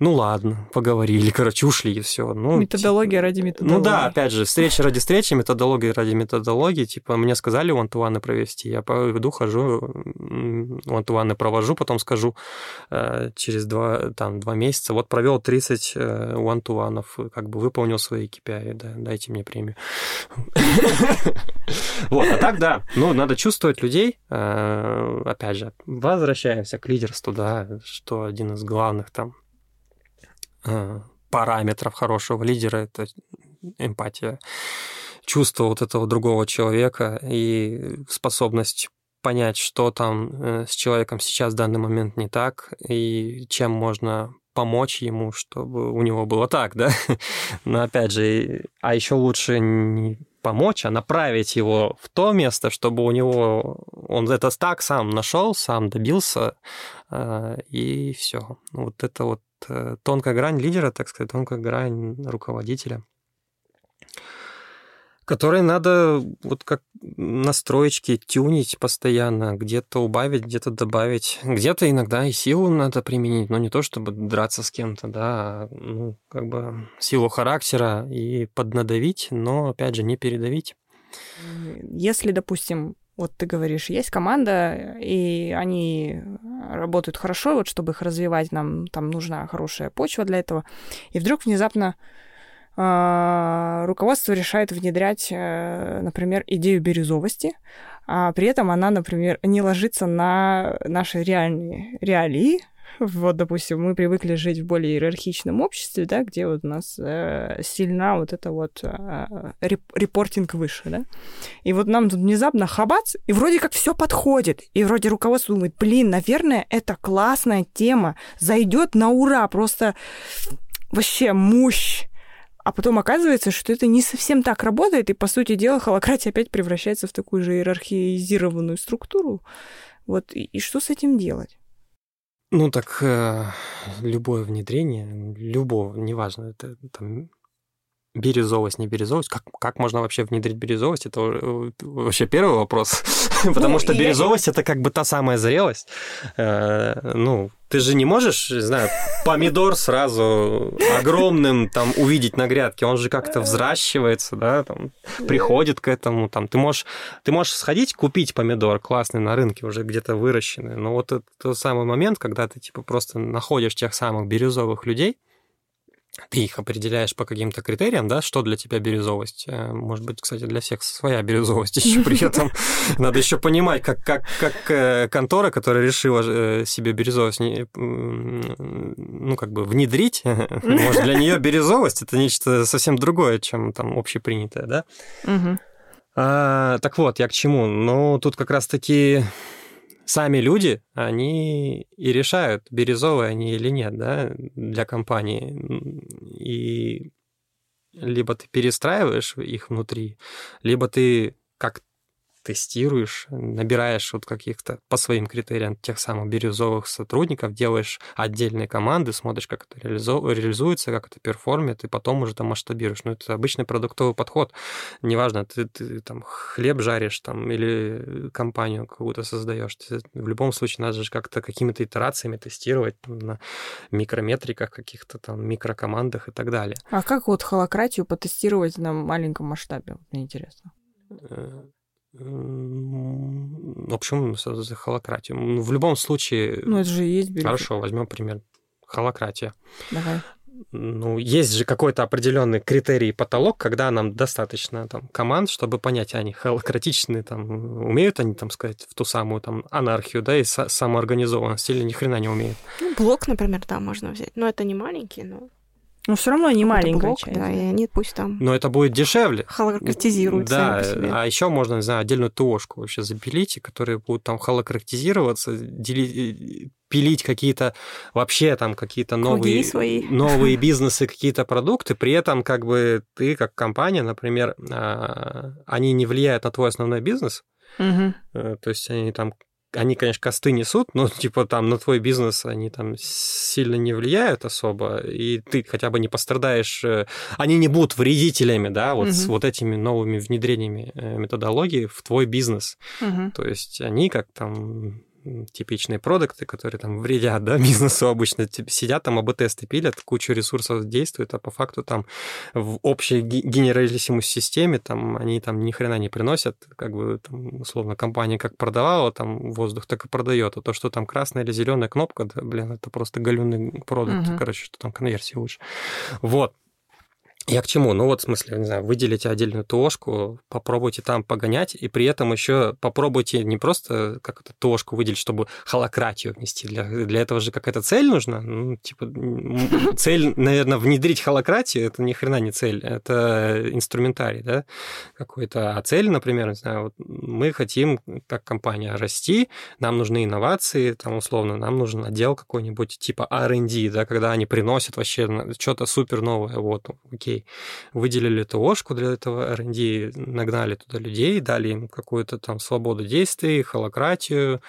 Ну ладно, поговорили, короче, ушли, и все. Ну, методология типа... ради методологии. Ну да, опять же, встреча ради встречи, методология ради методологии. Типа, мне сказали one-to-one провести, я поведу, хожу, one-to-one провожу, потом скажу через два, там, два месяца, вот провел тридцать one-to-one, как бы выполнил свои кей пи ай, да, дайте мне премию. Вот, а так да, ну, надо чувствовать людей. Опять же, возвращаемся к лидерству, да, что один из главных там параметров хорошего лидера — это эмпатия, чувство вот этого другого человека и способность понять, что там с человеком сейчас в данный момент не так и чем можно помочь ему, чтобы у него было так, да? Но опять же, а еще лучше не помочь, а направить его в то место, чтобы у него он это так сам нашел, сам добился, и все. Вот это вот тонкая грань лидера, так сказать, тонкая грань руководителя, который надо вот как настроечки тюнить постоянно, где-то убавить, где-то добавить, где-то иногда и силу надо применить, но не то, чтобы драться с кем-то, да, а, ну, как бы силу характера и поднадавить, но, опять же, не передавить. Если, допустим, вот ты говоришь, есть команда, и они работают хорошо, вот чтобы их развивать, нам там нужна хорошая почва для этого. И вдруг внезапно э, руководство решает внедрять, э, например, идею бирюзовости, а при этом она, например, не ложится на наши реальные реалии. Вот, допустим, мы привыкли жить в более иерархичном обществе, да, где вот у нас э, сильна вот эта вот э, репортинг выше, да. И вот нам тут внезапно хабац, и вроде как все подходит. И вроде руководство думает, блин, наверное, это классная тема, зайдет на ура, просто вообще мощь. А потом оказывается, что это не совсем так работает, и, по сути дела, холакратия опять превращается в такую же иерархизированную структуру. Вот, и, и что с этим делать? Ну, так э, любое внедрение, любого, неважно, это там бирюзовость, не бирюзовость, как, как можно вообще внедрить бирюзовость, это вообще первый вопрос, потому что бирюзовость — это как бы та самая зрелость, ну... Ты же не можешь, не знаю, помидор сразу огромным там увидеть на грядке. Он же как-то взращивается, да, там, приходит к этому. Там. Ты можешь, ты можешь сходить, купить помидор классный на рынке, уже где-то выращенный. Но вот это тот самый момент, когда ты типа просто находишь тех самых бирюзовых людей, ты их определяешь по каким-то критериям, да, что для тебя бирюзовость. Может быть, кстати, для всех своя бирюзовость еще при этом. Надо еще понимать, как, как, как контора, которая решила себе бирюзовость, ну, как бы внедрить, может, для нее бирюзовость — это нечто совсем другое, чем там общепринятое, да? Угу. А, так вот, я к чему? Ну, тут как раз-таки... Сами люди, они и решают, бирюзовые они или нет, да, для компании. И либо ты перестраиваешь их внутри, либо ты как тестируешь, набираешь вот каких-то по своим критериям тех самых бирюзовых сотрудников, делаешь отдельные команды, смотришь, как это реализуется, как это перформит, и потом уже там масштабируешь. Ну, это обычный продуктовый подход. Неважно, ты, ты там хлеб жаришь там, или компанию какую-то создаешь. В любом случае надо же как-то какими-то итерациями тестировать там, на микрометриках, каких-то там микрокомандах и так далее. А как вот холакратию потестировать на маленьком масштабе? Мне интересно. В общем, за холакратию. В любом случае... Ну, это же есть... Билет. Хорошо, возьмем пример. Холакратия. Давай. Ну, есть же какой-то определенный критерий, потолок, когда нам достаточно там команд, чтобы понять, они холократичные, там, умеют они, там, сказать, в ту самую там анархию, да, и са- самоорганизованность, или ни хрена не умеют. Ну, блок, например, да, можно взять. Но это не маленький, но... Но все равно они маленькие. Да, и они пусть там... Но это будет дешевле. Холократизируются. Да, а еще можно, не знаю, отдельную ТОшку вообще запилить, которые будут там холократизироваться, делить... пилить какие-то вообще там какие-то новые, новые бизнесы, какие-то продукты, при этом как бы ты как компания, например, они не влияют на твой основной бизнес, угу. То есть они там, они, конечно, косты несут, но типа там на твой бизнес они там сильно не влияют особо, и ты хотя бы не пострадаешь, они не будут вредителями, да, вот угу. с вот этими новыми внедрениями методологии в твой бизнес. Угу. То есть они как там... типичные продукты, которые там вредят, да, бизнесу обычно, сидят там, АБ-тесты пилят, кучу ресурсов действуют, а по факту там в общей генералиссимус системе там они там ни хрена не приносят, как бы там, условно, компания как продавала там воздух, так и продает, а то, что там красная или зеленая кнопка, да, блин, это просто галюный продукт, угу. короче, что там конверсии лучше. Вот. Я к чему? Ну вот, в смысле, не знаю, выделите отдельную ТОшку, попробуйте там погонять, и при этом еще попробуйте не просто как-то ТОшку выделить, чтобы холократию внести. Для, для этого же какая-то цель нужна. Ну, типа, цель, наверное, внедрить холократию, это ни хрена не цель, это инструментарий, да, какой-то. А цель, например, не знаю, вот мы хотим, как компания, расти, нам нужны инновации, там, условно, нам нужен отдел какой-нибудь типа ар энд ди, да, когда они приносят вообще что-то супер новое, вот, окей. Выделили ТОшку для этого, ар энд ди, нагнали туда людей, дали им какую-то там свободу действий, холократию.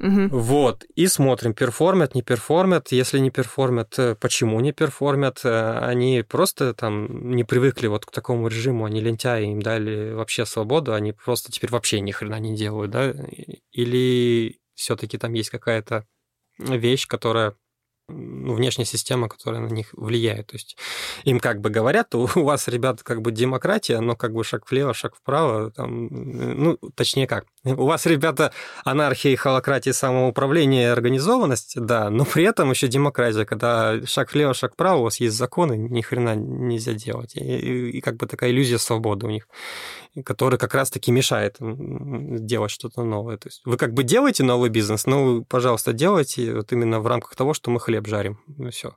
Угу. Вот. И смотрим, перформят, не перформят. Если не перформят, почему не перформят? Они просто там не привыкли вот к такому режиму, они лентяи, им дали вообще свободу, они просто теперь вообще ни хрена не делают, да? Или все-таки там есть какая-то вещь, которая... внешняя система, которая на них влияет. То есть им как бы говорят, у вас, ребята, как бы демократия, но как бы шаг влево, шаг вправо, там, ну, точнее как. У вас, ребята, анархия, холократия, самоуправление, организованность, да, но при этом еще демократия, когда шаг влево, шаг вправо, у вас есть законы, ни хрена нельзя делать. И, и, и как бы такая иллюзия свободы у них, которая как раз-таки мешает делать что-то новое. То есть вы как бы делаете новый бизнес, ну, пожалуйста, делайте вот именно в рамках того, что мы хлеб обжарим, ну все.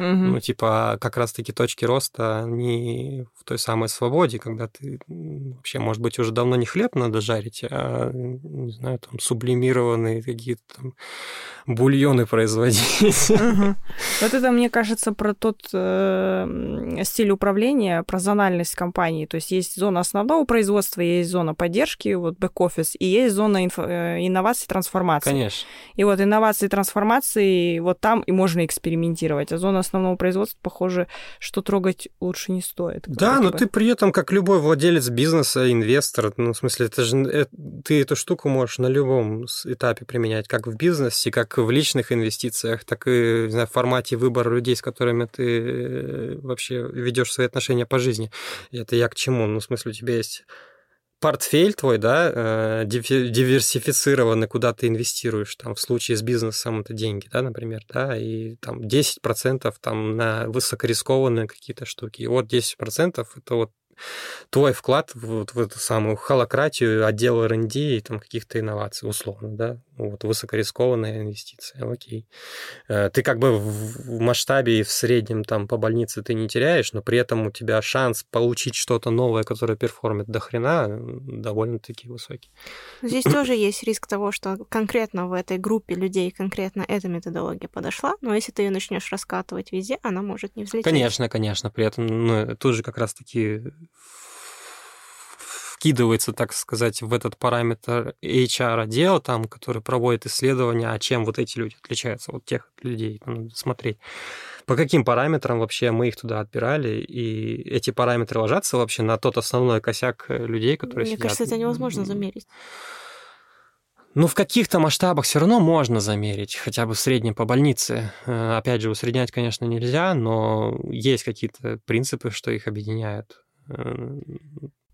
Угу. Ну, типа, как раз-таки точки роста, они в той самой свободе, когда ты вообще, может быть, уже давно не хлеб надо жарить, а, не знаю, там, сублимированные какие-то там бульоны производить. Угу. Вот это, мне кажется, про тот э, стиль управления, про зональность компании. То есть есть зона основного производства, есть зона поддержки, вот бэк-офис, и есть зона инф... инноваций, трансформации. Конечно. И вот инновации, трансформации, вот там им можно экспериментировать. А зона основного производства, похоже, что трогать лучше не стоит. Да, но бы. Ты при этом, как любой владелец бизнеса, инвестор, ну, в смысле, это же, это, ты эту штуку можешь на любом этапе применять, как в бизнесе, как в личных инвестициях, так и, не знаю, в формате выбора людей, с которыми ты вообще ведешь свои отношения по жизни. И это я к чему? Ну, в смысле, у тебя есть... портфель твой, да, диверсифицированный, куда ты инвестируешь, там, в случае с бизнесом это деньги, да, например, да, и там десять процентов там на высокорискованные какие-то штуки, и вот десять процентов это вот твой вклад в, в эту самую холократию, отдел ар энд ди и там каких-то инноваций, условно, да, вот высокорискованная инвестиция, окей. Ты как бы в масштабе и в среднем там по больнице ты не теряешь, но при этом у тебя шанс получить что-то новое, которое перформит до хрена, довольно-таки высокий. Здесь тоже есть риск того, что конкретно в этой группе людей конкретно эта методология подошла, но если ты ее начнешь раскатывать везде, она может не взлететь. Конечно, конечно, при этом ну, тут же как раз-таки... вкидывается, так сказать, в этот параметр эйч ар-отдела, там, который проводит исследования, а чем вот эти люди отличаются от тех людей, надо смотреть. По каким параметрам вообще мы их туда отбирали, и эти параметры ложатся вообще на тот основной косяк людей, которые Мне сидят? Мне кажется, это невозможно замерить. Ну, в каких-то масштабах все равно можно замерить, хотя бы в среднем по больнице. Опять же, усреднять, конечно, нельзя, но есть какие-то принципы, что их объединяют.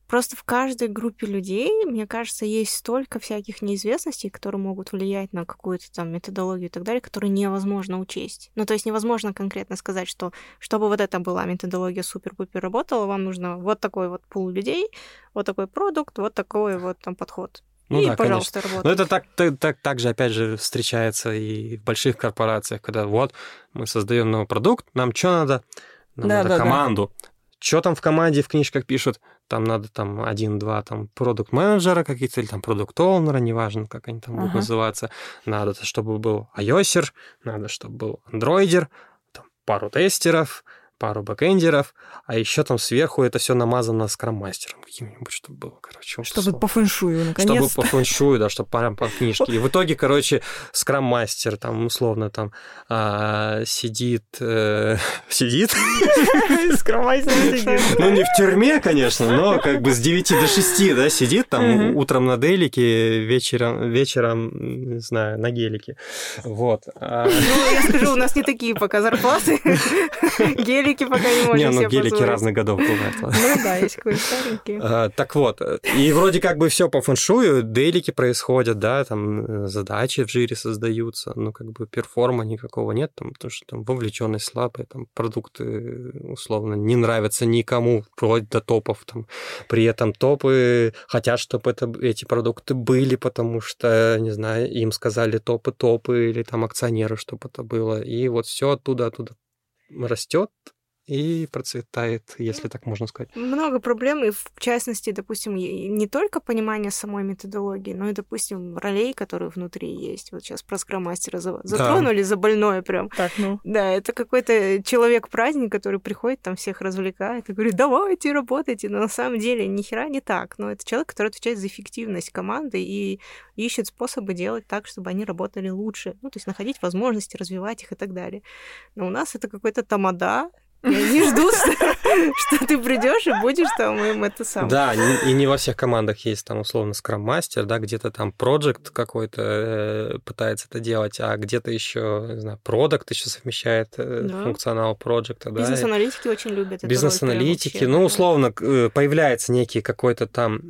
Просто в каждой группе людей, мне кажется, есть столько всяких неизвестностей, которые могут влиять на какую-то там методологию и так далее, которые невозможно учесть. Ну, то есть невозможно конкретно сказать, что чтобы вот это была методология супер-пупер работала, вам нужно вот такой вот пул людей, вот такой продукт, вот такой вот там подход. Ну и, да, пожалуйста, работает. Но это так, так, так, так же, опять же, встречается и в больших корпорациях, когда вот мы создаем новый продукт, нам что надо? Нам да, надо да, команду. Да. Что там в команде в книжках пишут? Там надо там один-два там продукт-менеджера какие-то или там продукт-оунера, неважно, как они там ага. будут называться. Надо, чтобы был айосер, надо, чтобы был андроидер, там, пару тестеров, пару бэкэндеров, а еще там сверху это все намазано скрам-мастером каким-нибудь, чтобы было, короче. Чтобы по фэншую, наконец-то. Чтобы по фэншую, да, чтобы по, по книжке. И в итоге, короче, скрам-мастер там, условно, там а, сидит... Э, сидит? Скрам-мастер сидит. Ну, не в тюрьме, конечно, но как бы с девяти до шести, да, сидит там утром на делике, вечером, вечером, не знаю, на гелике. Вот. Ну, я скажу, у нас не такие пока зарплаты. Гелик пока не можем себе позволить. Не, ну гелики разных годов бывают. Ну да, есть какие-то старенькие. Так вот, и вроде как бы все по фэншую, делики происходят, да, там задачи в жире создаются, но как бы перформа никакого нет, там, потому что там вовлеченность слабая, там продукты условно не нравятся никому, вплоть до топов. Там. При этом топы хотят, чтобы это, эти продукты были, потому что, не знаю, им сказали топы-топы или там акционеры, чтобы это было, и вот все оттуда-оттуда растет и процветает, если так можно сказать. Много проблем, и в частности, допустим, не только понимание самой методологии, но и, допустим, ролей, которые внутри есть. Вот сейчас про скрам-мастера затронули да. за больное прям. Так, ну. Да, это какой-то человек-праздник, который приходит, там всех развлекает и говорит, давайте, работайте. Но на самом деле ни хера не так. Но это человек, который отвечает за эффективность команды и ищет способы делать так, чтобы они работали лучше. Ну, то есть находить возможности, развивать их и так далее. Но у нас это какой-то тамада. Я не жду, что ты придешь и будешь там им это сам. Да, и не во всех командах есть там условно скрам-мастер, да, где-то там проджект какой-то пытается это делать, а где-то еще, не знаю, продакт еще совмещает функционал проджекта. Бизнес-аналитики очень любят это. Бизнес-аналитики, ну, условно, появляется некий какой-то там...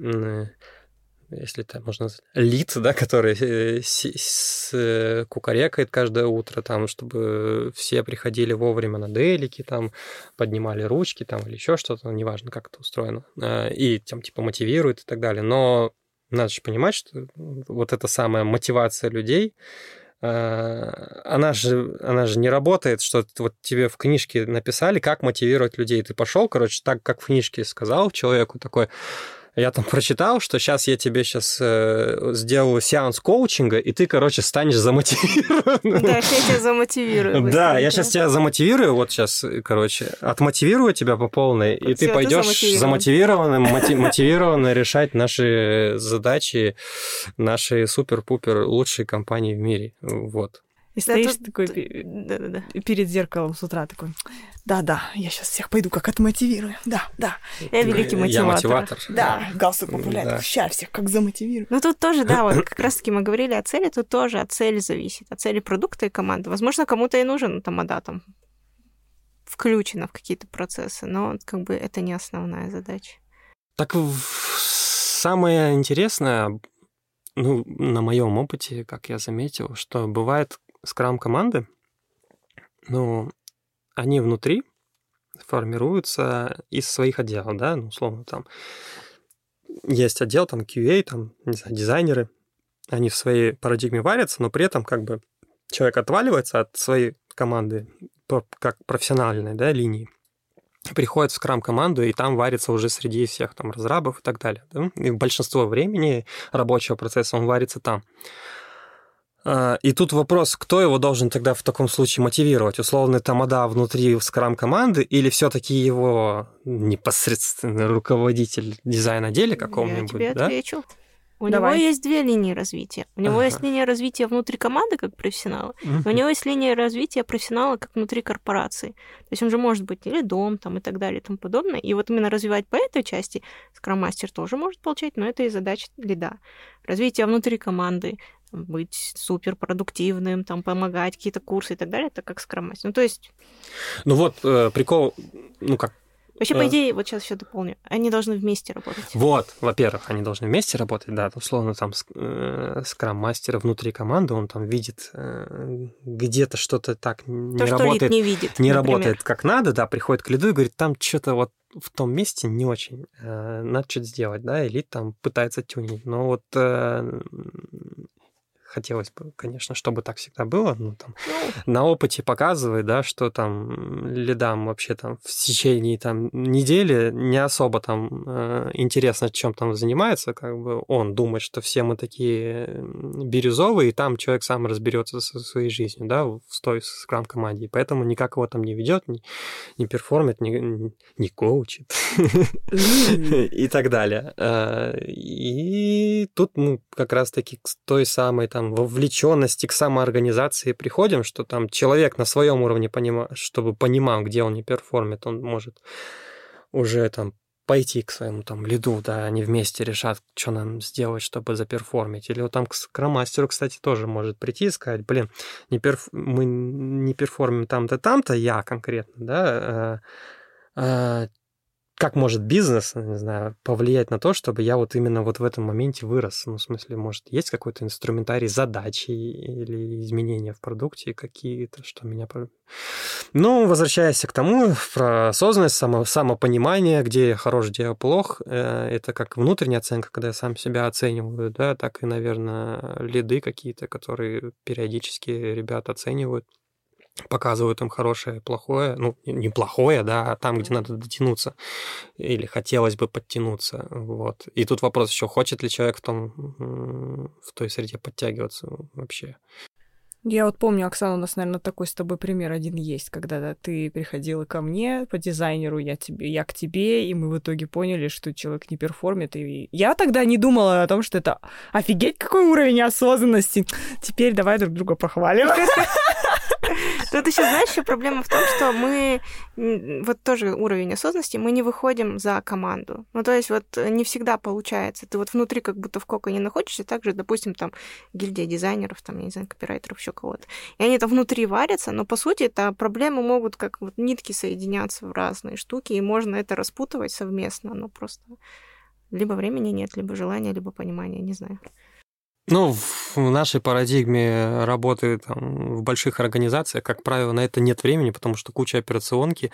если там можно назвать, лид, да, который с, с, кукарекает каждое утро, там, чтобы все приходили вовремя на делики, там, поднимали ручки там, или еще что-то, неважно, как это устроено, и там, типа, мотивирует и так далее. Но надо же понимать, что вот эта самая мотивация людей, она же, она же не работает, что вот тебе в книжке написали, как мотивировать людей. Ты пошел, короче, так, как в книжке сказал человеку такой... Я там прочитал, что сейчас я тебе сейчас э, сделаю сеанс коучинга, и ты, короче, станешь замотивированным. Да, я тебя замотивирую. Да, я сейчас тебя замотивирую, вот сейчас, короче, отмотивирую тебя по полной, и ты пойдешь замотивированным, мотивированно решать наши задачи, наши супер-пупер лучшие компании в мире, вот. И стоишь да, такой да, да, да. перед зеркалом с утра такой, да-да, я сейчас всех пойду как отмотивирую, да-да, я великий мотиватор. Я мотиватор. Да, да. Галстук популяет, да. Ща всех как замотивирую. Ну тут тоже, да, вот как раз-таки мы говорили о цели, тут тоже от цели зависит, от цели продукта и команды. Возможно, кому-то и нужен тамада там, включено в какие-то процессы, но как бы это не основная задача. Так самое интересное, ну, на моем опыте, как я заметил, что бывает... скрам-команды, ну, они внутри формируются из своих отделов, да, ну, условно, там есть отдел, там, кью эй, там, не знаю, дизайнеры, они в своей парадигме варятся, но при этом, как бы, человек отваливается от своей команды, как профессиональной, да, линии, приходит в скрам-команду, и там варится уже среди всех, там, разрабов и так далее, да? И большинство времени рабочего процесса он варится там. И тут вопрос, кто его должен тогда в таком случае мотивировать? Условный тамада внутри скрам-команды или все-таки его непосредственный руководитель дизайн-отдела какого-нибудь? Я тебе да? отвечу. У Давай. него есть две линии развития. У него ага. есть линия развития внутри команды как профессионала, uh-huh. и у него есть линия развития профессионала как внутри корпорации. То есть он же может быть или дом там, и так далее и тому подобное. И вот именно развивать по этой части скрам-мастер тоже может получать, но это и задача лида. Развитие внутри команды, быть суперпродуктивным, там, помогать, какие-то курсы и так далее, это как скрам-мастер. Ну, то есть... Ну вот, э, прикол, ну как... Вообще, по идее, вот сейчас еще дополню, они должны вместе работать. Вот, во-первых, они должны вместе работать, да, условно там скрам-мастер внутри команды, он там видит где-то что-то так не То, работает, что лид не видит, не например. работает как надо, да, приходит к лиду и говорит, там что-то вот в том месте не очень, надо что-то сделать, да, и лид там пытается тюнить, но вот... Хотелось бы, конечно, чтобы так всегда было. Но, там, ну, на опыте показывает, да, что там лидам вообще там в течение там, недели не особо там э, интересно, чем там занимается. Как бы он думает, что все мы такие бирюзовые, и там человек сам разберется со своей жизнью, да, в той скрам-команде. И поэтому никак его там не ведет, не, не перформит, не, не коучит и так далее. И тут мы как раз-таки к той самой там вовлеченности к самоорганизации приходим, что там человек на своем уровне, понима... чтобы понимал, где он не перформит, он может уже там пойти к своему там лиду, да, они вместе решат, что нам сделать, чтобы заперформить. Или вот там к скрам-мастеру, кстати, тоже может прийти и сказать, блин, не перф... мы не перформим там-то, там-то, я конкретно, да, а, а, как может бизнес, не знаю, повлиять на то, чтобы я вот именно вот в этом моменте вырос? Ну, в смысле, может, есть какой-то инструментарий задачи или изменения в продукте какие-то, что меня... Ну, возвращаясь к тому, про осознанность, само, самопонимание, где я хорош, где я плох, это как внутренняя оценка, когда я сам себя оцениваю, да, так и, наверное, лиды какие-то, которые периодически ребята оценивают. Показывают им хорошее, плохое, ну, не плохое, да, а там, где надо дотянуться или хотелось бы подтянуться, вот. И тут вопрос еще, хочет ли человек в том, в той среде подтягиваться вообще. Я вот помню, Оксана, у нас, наверное, такой с тобой пример один есть, когда ты приходила ко мне по дизайнеру, я, тебе, я к тебе, и мы в итоге поняли, что человек не перформит. И я тогда не думала о том, что это офигеть, какой уровень осознанности. Теперь давай друг друга похвалим. Тут еще, знаешь, еще проблема в том, что мы, вот тоже уровень осознанности, мы не выходим за команду. Ну, то есть вот не всегда получается. Ты вот внутри как будто в коконе находишься, также, допустим, там гильдия дизайнеров, там, я не знаю, копирайтеров, еще кого-то. И они там внутри варятся, но, по сути, это проблемы могут как вот нитки соединяться в разные штуки, и можно это распутывать совместно, но просто либо времени нет, либо желания, либо понимания, не знаю. Ну, в нашей парадигме работы там, в больших организациях, как правило, на это нет времени, потому что куча операционки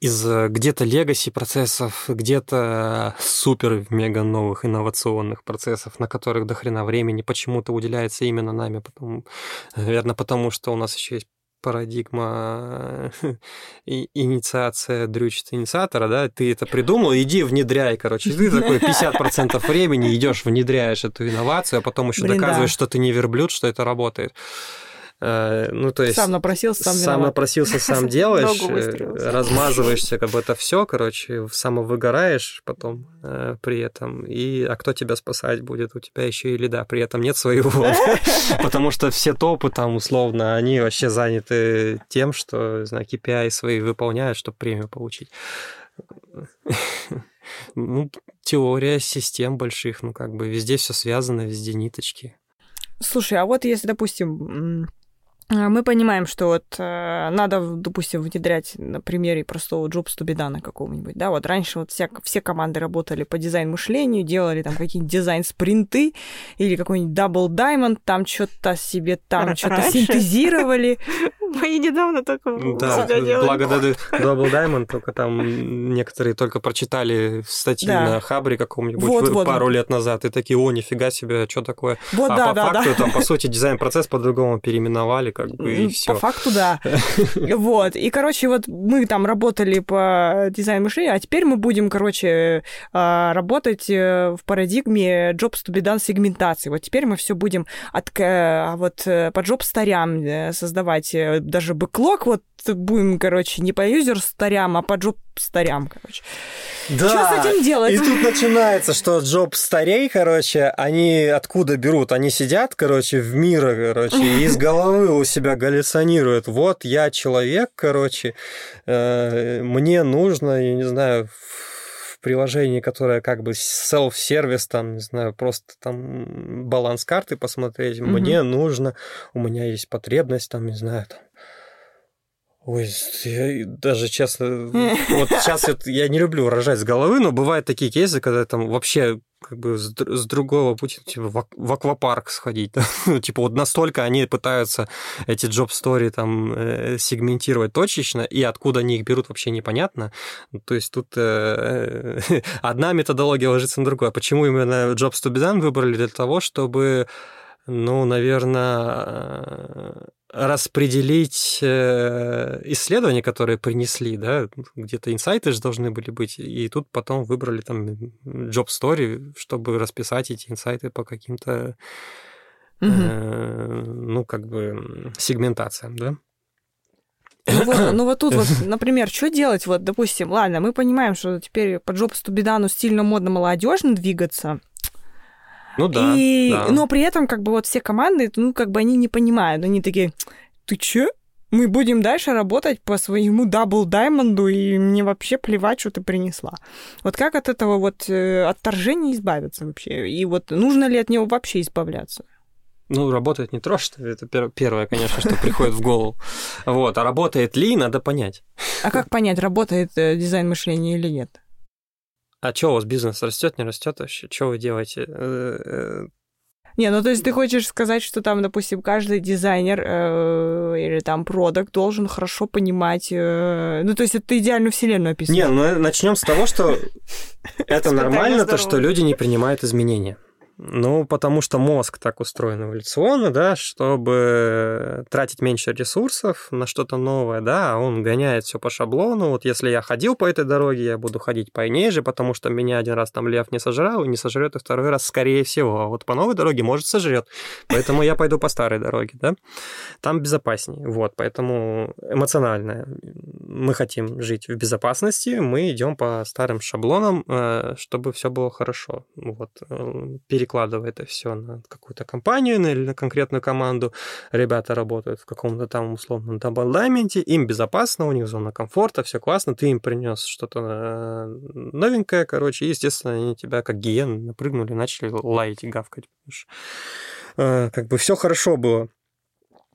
из где-то легаси процессов, где-то супер-мега новых инновационных процессов, на которых до хрена времени почему-то уделяется именно нами. Потому, наверное, потому что у нас еще есть парадигма и инициация дрючит инициатора, да, ты это придумал, иди внедряй, короче, ты такой пятьдесят процентов времени идешь, внедряешь эту инновацию, а потом еще Блин, доказываешь, да. что ты не верблюд, что это работает. Ну, то есть... Сам напросился, сам виноват. Сам напросился, сам делаешь, размазываешься, как бы это все, короче, самовыгораешь потом э, при этом, и, а кто тебя спасать будет? У тебя еще и лида, при этом нет своего. Потому что все топы там, условно, они вообще заняты тем, что, знаю, кей пи ай свои выполняют, чтобы премию получить. Ну, теория систем больших, ну, как бы везде все связано, везде ниточки. Слушай, а вот если, допустим, мы понимаем, что вот э, надо, допустим, внедрять на примере простого Jobs to be done какого-нибудь, да, вот раньше вот вся, все команды работали по дизайн-мышлению, делали там какие-нибудь дизайн-спринты или какой-нибудь Double Diamond, там что-то себе там что-то синтезировали. Мои недавно только да, себя делали. Благо Double Diamond, только там некоторые только прочитали статьи да. на Хабре каком-нибудь вот, в, вот, пару вот. лет назад, и такие, о, нифига себе, что такое? Вот, а да, по да, факту да. там, по сути, дизайн-процесс по-другому переименовали, как бы, и все. По факту, да. Вот. И, короче, вот мы там работали по дизайну мышления, а теперь мы будем, короче, работать в парадигме Jobs to be done сегментации. Вот теперь мы все будем от, вот, по джоб-старям создавать даже бэклог, вот будем, короче, не по юзер-старям, а по джоб-старям, короче. Да. Что с этим делать? И тут начинается, что джоб-старей, короче, они откуда берут? Они сидят, короче, в мира, короче, и из головы у себя галлюционируют. Вот я человек, короче, э, мне нужно, я не знаю... приложение, которое как бы self-сервис, там, не знаю, просто там баланс карты посмотреть, mm-hmm. мне нужно, у меня есть потребность, там, не знаю, там, ой, я даже честно, вот сейчас это, я не люблю рожать с головы, но бывают такие кейсы, когда там вообще как бы с, с другого пути, типа, в, в аквапарк сходить. Ну, типа, вот настолько они пытаются эти джоб-стори там э, сегментировать точечно, и откуда они их берут, вообще непонятно. То есть тут э, э, одна методология ложится на другую. А почему именно Jobs to be done выбрали? Для того, чтобы, ну, наверное... распределить исследования, которые принесли, да, где-то инсайты же должны были быть, и тут потом выбрали там job story, чтобы расписать эти инсайты по каким-то, угу. э, ну, как бы, сегментациям, да. Ну вот, ну вот тут вот, например, что делать? Вот, допустим, ладно, мы понимаем, что теперь по Jobs to be done стильно, модно, молодежно двигаться. Ну да, и... да. Но при этом, как бы, вот все команды, ну, как бы, они не понимают. Они такие, ты чё? Мы будем дальше работать по своему Double Diamond, и мне вообще плевать, что ты принесла. Вот как от этого вот отторжения избавиться вообще? И вот нужно ли от него вообще избавляться? Ну, работает не трожь, это первое, конечно, что приходит в голову. Вот, а работает ли, надо понять. А как понять, работает дизайн мышления или нет? А что у вас бизнес растет, не растет вообще? Что вы делаете? Не, ну то есть ты хочешь сказать, что там, допустим, каждый дизайнер э, или там продакт должен хорошо понимать... Э, ну то есть это идеальную вселенную описывает. Не, ну начнем с того, что это нормально, то что люди не принимают изменения. Ну, потому что мозг так устроен эволюционно, да, чтобы тратить меньше ресурсов на что-то новое, да, он гоняет все по шаблону. Вот если я ходил по этой дороге, я буду ходить по ней же, потому что меня один раз там лев не сожрал, и не сожрет и второй раз, скорее всего. А вот по новой дороге, может, сожрет. Поэтому я пойду по старой дороге, да. Там безопаснее. Вот, поэтому эмоционально мы хотим жить в безопасности, мы идем по старым шаблонам, чтобы все было хорошо. Вот, перекладывая это все на какую-то компанию или на конкретную команду. Ребята работают в каком-то там условном Double Diamond, им безопасно, у них зона комфорта, все классно, ты им принес что-то новенькое, короче, и, естественно, они тебя как гиены напрыгнули, начали лаять и гавкать. Как бы все хорошо было,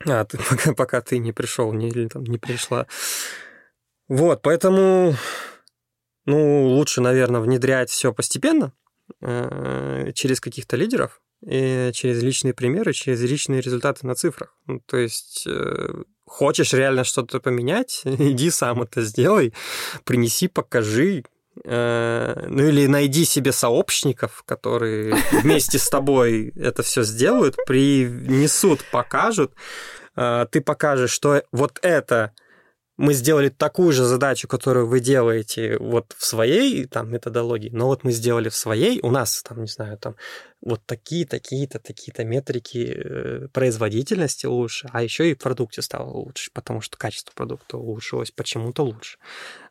а ты, пока, пока ты не пришел не, или там, не пришла. Вот, поэтому, ну, лучше, наверное, внедрять все постепенно, через каких-то лидеров, и через личные примеры, через личные результаты на цифрах. Ну, то есть хочешь реально что-то поменять, иди сам это сделай, принеси, покажи. Ну или найди себе сообщников, которые вместе с тобой это все сделают, принесут, покажут. Ты покажешь, что вот это... мы сделали такую же задачу, которую вы делаете вот в своей там методологии, но вот мы сделали в своей, у нас там, не знаю, там вот такие, такие-то, такие-то метрики производительности лучше, а еще и в продукте стало лучше, потому что качество продукта улучшилось почему-то лучше.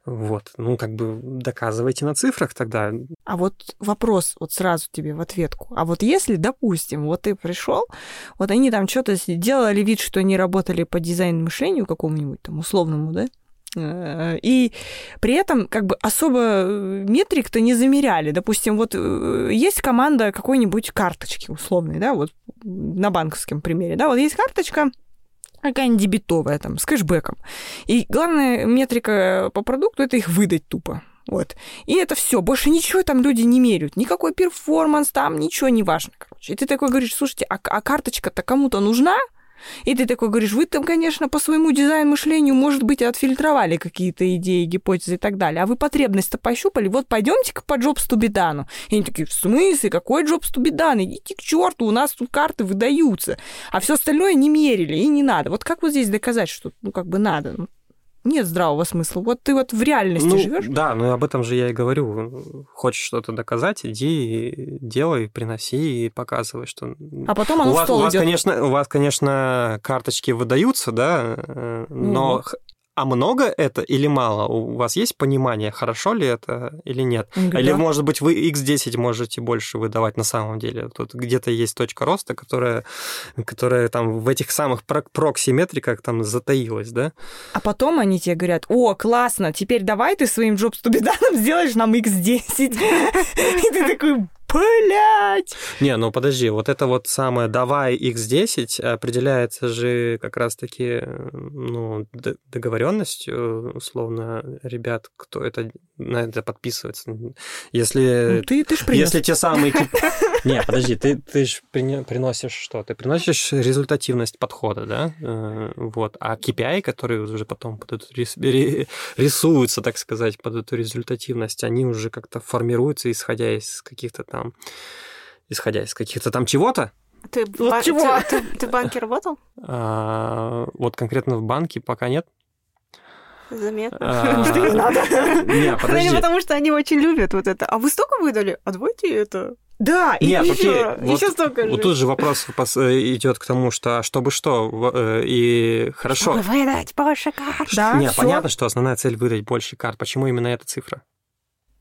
Вот, ну как бы доказывайте на цифрах тогда. А вот вопрос вот сразу тебе в ответку. А вот если, допустим, вот ты пришел, вот они там что-то делали вид, что они работали по дизайн мышлению какому-нибудь там условному, да? И при этом как бы особо метрик-то не замеряли. Допустим, вот есть команда какой-нибудь карточки условной, да, вот на банковском примере, да, вот есть карточка, какая-нибудь дебетовая там, с кэшбэком. И главная метрика по продукту – это их выдать тупо. Вот. И это все. Больше ничего там люди не меряют. Никакой перформанс там, ничего не важно, короче. И ты такой говоришь, слушайте, а, а карточка-то кому-то нужна? И ты такой говоришь, вы там, конечно, по своему дизайн-мышлению, может быть, отфильтровали какие-то идеи, гипотезы и так далее, а вы потребность-то пощупали, вот пойдемте-ка по Jobs to be done. И они такие, в смысле, какой Jobs to be done? Идите к черту, у нас тут карты выдаются, а все остальное не мерили, и не надо. Вот как вот здесь доказать, что, ну, как бы надо? Нет здравого смысла. Вот ты вот в реальности ну, живешь. Да, но об этом же я и говорю. Хочешь что-то доказать, иди, делай, приноси и показывай, что... А потом оно у в стол вас, у вас, конечно, у вас, конечно, карточки выдаются, да, но... Mm-hmm. А много это или мало? У вас есть понимание, хорошо ли это или нет? Да. Или, может быть, вы икс десять можете больше выдавать на самом деле? Тут где-то есть точка роста, которая, которая там в этих самых прокси-метриках там затаилась, да? А потом они тебе говорят, о, классно, теперь давай ты своим Jobs to be done сделаешь нам икс десять. И ты такой... Блять! Не, ну подожди, вот это вот самое «давай икс десять» определяется же как раз-таки ну, договоренностью, условно, ребят, кто это на это подписывается. Если... Ну, ты, ты ж принес. Если те самые... Не, подожди, ты, ты же приносишь что? Ты приносишь результативность подхода, да? Вот. А кей пи ай, которые уже потом под эту рис... рисуются, так сказать, под эту результативность, они уже как-то формируются, исходя из каких-то там... Исходя из каких-то там чего-то. Ты, вот ба- чего? ты, ты, ты в банке работал? А, вот конкретно в банке пока нет. Заметно. Может, и не надо. Не, подожди. Потому что они очень любят вот это. А вы столько выдали? А давайте это... Да, и Нет, еще, вот, еще столько же. Вот тут же вопрос идет к тому, что чтобы что, и хорошо. Чтобы выдать больше карт. Да, Нет, всё. Понятно, что основная цель выдать больше карт. Почему именно эта цифра?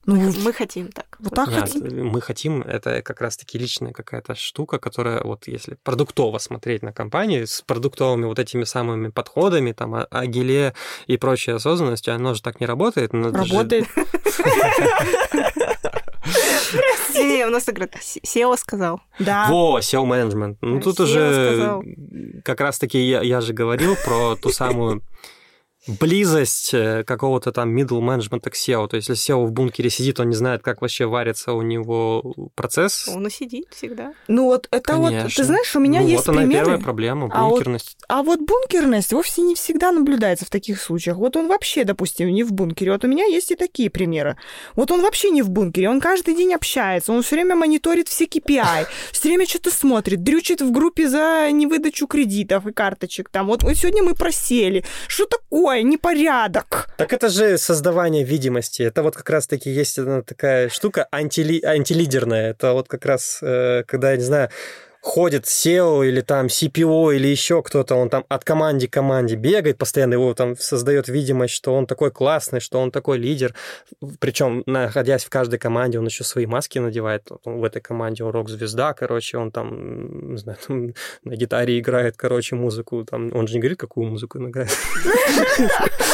Ну, мы хотим так. Вот так Нет, хотим. Мы хотим, это как раз-таки личная какая-то штука, которая, вот если продуктово смотреть на компанию, с продуктовыми вот этими самыми подходами, там, агиле и прочей осознанностью, оно же так не работает. Работает. Прости, у нас играет сео сказал. Да. Во, сео-менеджмент. Ну, тут уже как раз-таки я, я же говорил про ту самую близость какого-то там middle management к сео. То есть, если сео в бункере сидит, он не знает, как вообще варится у него процесс. Он и сидит всегда. Ну, вот это Конечно. вот... Ты знаешь, у меня ну, есть вот примеры... Вот она первая проблема, бункерность. А вот, а вот бункерность вовсе не всегда наблюдается в таких случаях. Вот он вообще, допустим, не в бункере. Вот у меня есть и такие примеры. Вот он вообще не в бункере. Он каждый день общается, он все время мониторит все кей пи ай, все время что-то смотрит, дрючит в группе за невыдачу кредитов и карточек. Там вот сегодня мы просели. Что такое? Непорядок. Так это же создавание видимости. Это вот как раз-таки есть одна такая штука антили... антилидерная. Это вот как раз, когда, я не знаю, ходит сео или там си пи о или еще кто-то, он там от команды к команде бегает постоянно, его там создает видимость, что он такой классный, что он такой лидер. Причем, находясь в каждой команде, он еще свои маски надевает. Он в этой команде он рок-звезда, короче, он там, не знаю, там на гитаре играет, короче, музыку. Там... Он же не говорит, какую музыку он играет.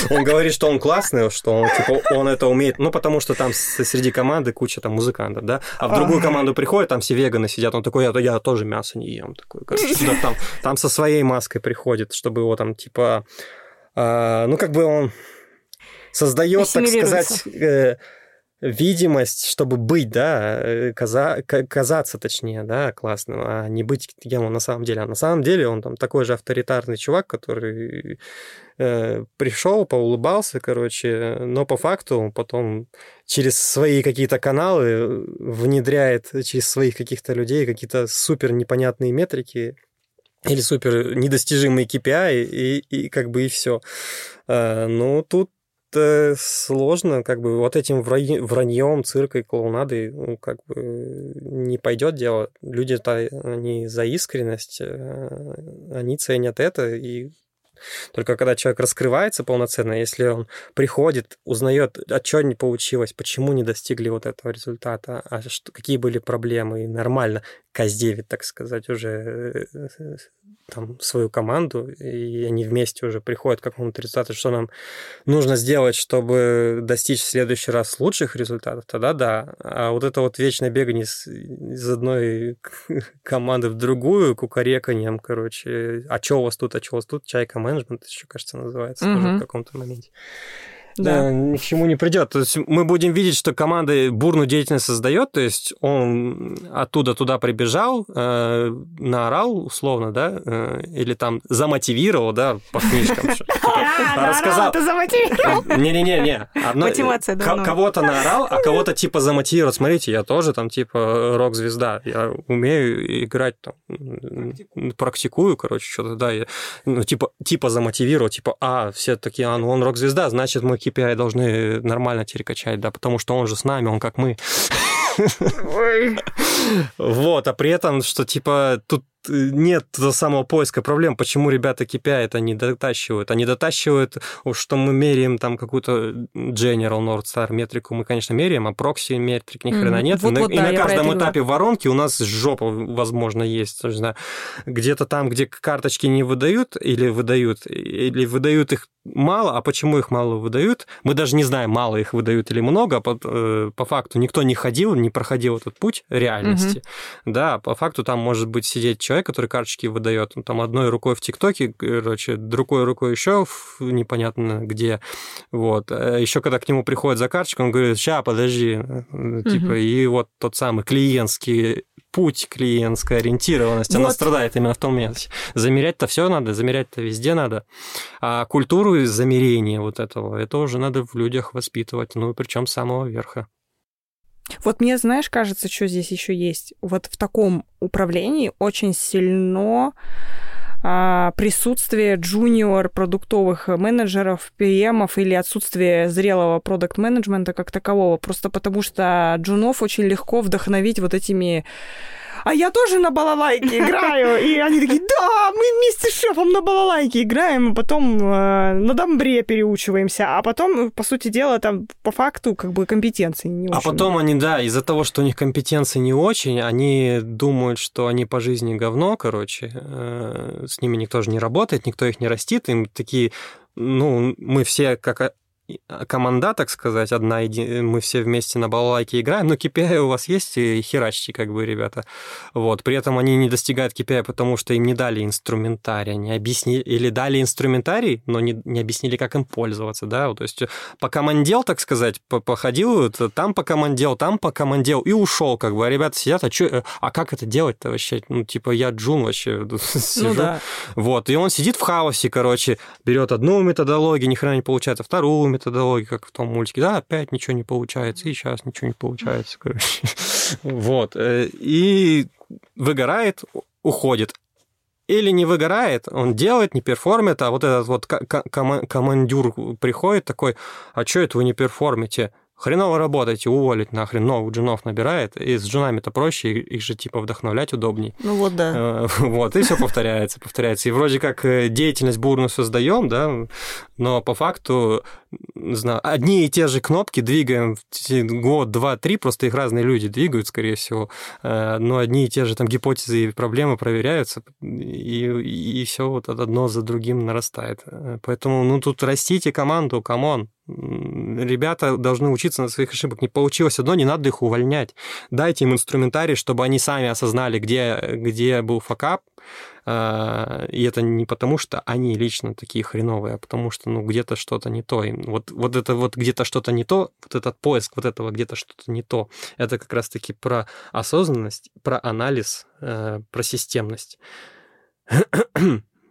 Он говорит, что он классный, что он это умеет. Ну, потому что там среди команды куча там музыкантов, да? А в другую команду приходит, там все веганы сидят, он такой, я тоже мясо не ем, такой, короче, там, там со своей маской приходит, чтобы его там, типа, э, ну, как бы он создает, так сказать, э, видимость, чтобы быть, да, каза- казаться, точнее, да, классным, а не быть кем он на самом деле. А на самом деле он там такой же авторитарный чувак, который э, пришел, поулыбался, короче, но по факту он потом через свои какие-то каналы внедряет через своих каких-то людей какие-то супер непонятные метрики или супер недостижимые кей пи ай, и, и как бы и все. Э, ну, тут сложно, как бы вот этим враньем, циркой, клоунадой, ну, как бы не пойдет дело. Люди-то, они за искренность, они ценят это, и только когда человек раскрывается полноценно, если он приходит, узнает, а что не получилось, почему не достигли вот этого результата, а что, какие были проблемы, и нормально каздевит, так сказать, уже там свою команду, и они вместе уже приходят к какому-то результату, что нам нужно сделать, чтобы достичь в следующий раз лучших результатов, тогда да. А вот это вот вечное бегание из одной команды в другую, кукареканьем, короче, а что у вас тут, а что у вас тут, чайка-менеджмент еще, кажется, называется, угу. тоже в каком-то моменте. да. ни к чему не придет. То есть мы будем видеть, что команда бурную деятельность создает, то есть он оттуда туда прибежал, э, наорал, условно, да, э, или там замотивировал, да, по книжкам. Рассказал. Ты замотивировал? Не-не-не. Мотивация, да. Кого-то наорал, а кого-то типа замотивировал. Смотрите, я тоже там типа рок-звезда, я умею играть, там, практикую, короче, что-то, да, ну, типа типа замотивировал, типа, а, все такие, а, ну, он рок-звезда, значит, мы кей пи ай должны нормально теперь качать, да, потому что он же с нами, он как мы. Вот, а при этом, что, типа, тут нет того самого поиска проблем, почему ребята кей пи ай это не дотащивают. Они дотащивают, что мы меряем там какую-то General North Star метрику, мы, конечно, меряем, а прокси метрик ни хрена нет. Вот, и вот, и да, на каждом этапе воронки у нас жопа, возможно, есть. Где-то там, где карточки не выдают или выдают, или выдают их мало, а почему их мало выдают? Мы даже не знаем, мало их выдают или много, по, по факту никто не ходил, не проходил этот путь реальности. Угу. Да, по факту там может быть сидеть человек, человек, который карточки выдает, он там одной рукой в ТикТоке, короче, другой рукой еще непонятно где, вот. Еще когда к нему приходит за карточкой, он говорит, ща, подожди, угу. типа, и вот тот самый клиентский путь, клиентская ориентированность, вот. Она страдает именно в том моменте. Замерять-то все надо, замерять-то везде надо, а культуру замерения вот этого, это уже надо в людях воспитывать, ну, причем с самого верха. Вот мне, знаешь, кажется, что здесь еще есть. Вот в таком управлении очень сильно а, присутствие джуниор-продуктовых менеджеров, пи эм-ов или отсутствие зрелого продакт-менеджмента как такового. Просто потому что джунов очень легко вдохновить вот этими... А я тоже на балалайке играю. И они такие, да, мы вместе с шефом на балалайке играем, а потом э, на дамбре переучиваемся, а потом, по сути дела, там по факту как бы компетенции не очень. А потом они, да, из-за того, что у них компетенции не очень, они думают, что они по жизни говно, короче, э, с ними никто же не работает, никто их не растит, им такие, ну, мы все как... команда, так сказать, одна, мы все вместе на балалайке играем, но кей пи ай у вас есть, и херачьте, как бы, ребята. Вот. При этом они не достигают кей пи ай, потому что им не дали инструментарий, не объяснили, или дали инструментарий, но не, не объяснили, как им пользоваться, да, вот, то есть по командел, так сказать, походил, там по командел, там по командел, и ушел, как бы, а ребята сидят, а, чё, а как это делать-то вообще? Ну, типа, я джун вообще сижу. Ну, да. Вот, и он сидит в хаосе, короче, берет одну методологию, ни хрена не получается, вторую методологию, методологии, как в том мультике, да, опять ничего не получается, и сейчас ничего не получается, короче. Вот. И выгорает, уходит. Или не выгорает, он делает, не перформит, а вот этот вот командир приходит такой, а что это вы не перформите? Хреново работаете, уволить нахрен, новых джунов набирает, и с джунами-то проще, их же типа вдохновлять удобней. Ну вот, да. Вот, и все повторяется, повторяется. И вроде как деятельность бурную создаем, да, но по факту, не знаю, одни и те же кнопки двигаем год, два, три, просто их разные люди двигают, скорее всего, но одни и те же там гипотезы и проблемы проверяются, и, и все вот одно за другим нарастает. Поэтому, ну, тут растите команду, камон. Ребята должны учиться на своих ошибок. Не получилось одно, не надо их увольнять. Дайте им инструментарий, чтобы они сами осознали, где, где был факап. И это не потому, что они лично такие хреновые, а потому что, ну, где-то что-то не то. И вот, вот это вот где-то что-то не то, вот этот поиск вот этого где-то что-то не то, это как раз-таки про осознанность, про анализ, про системность.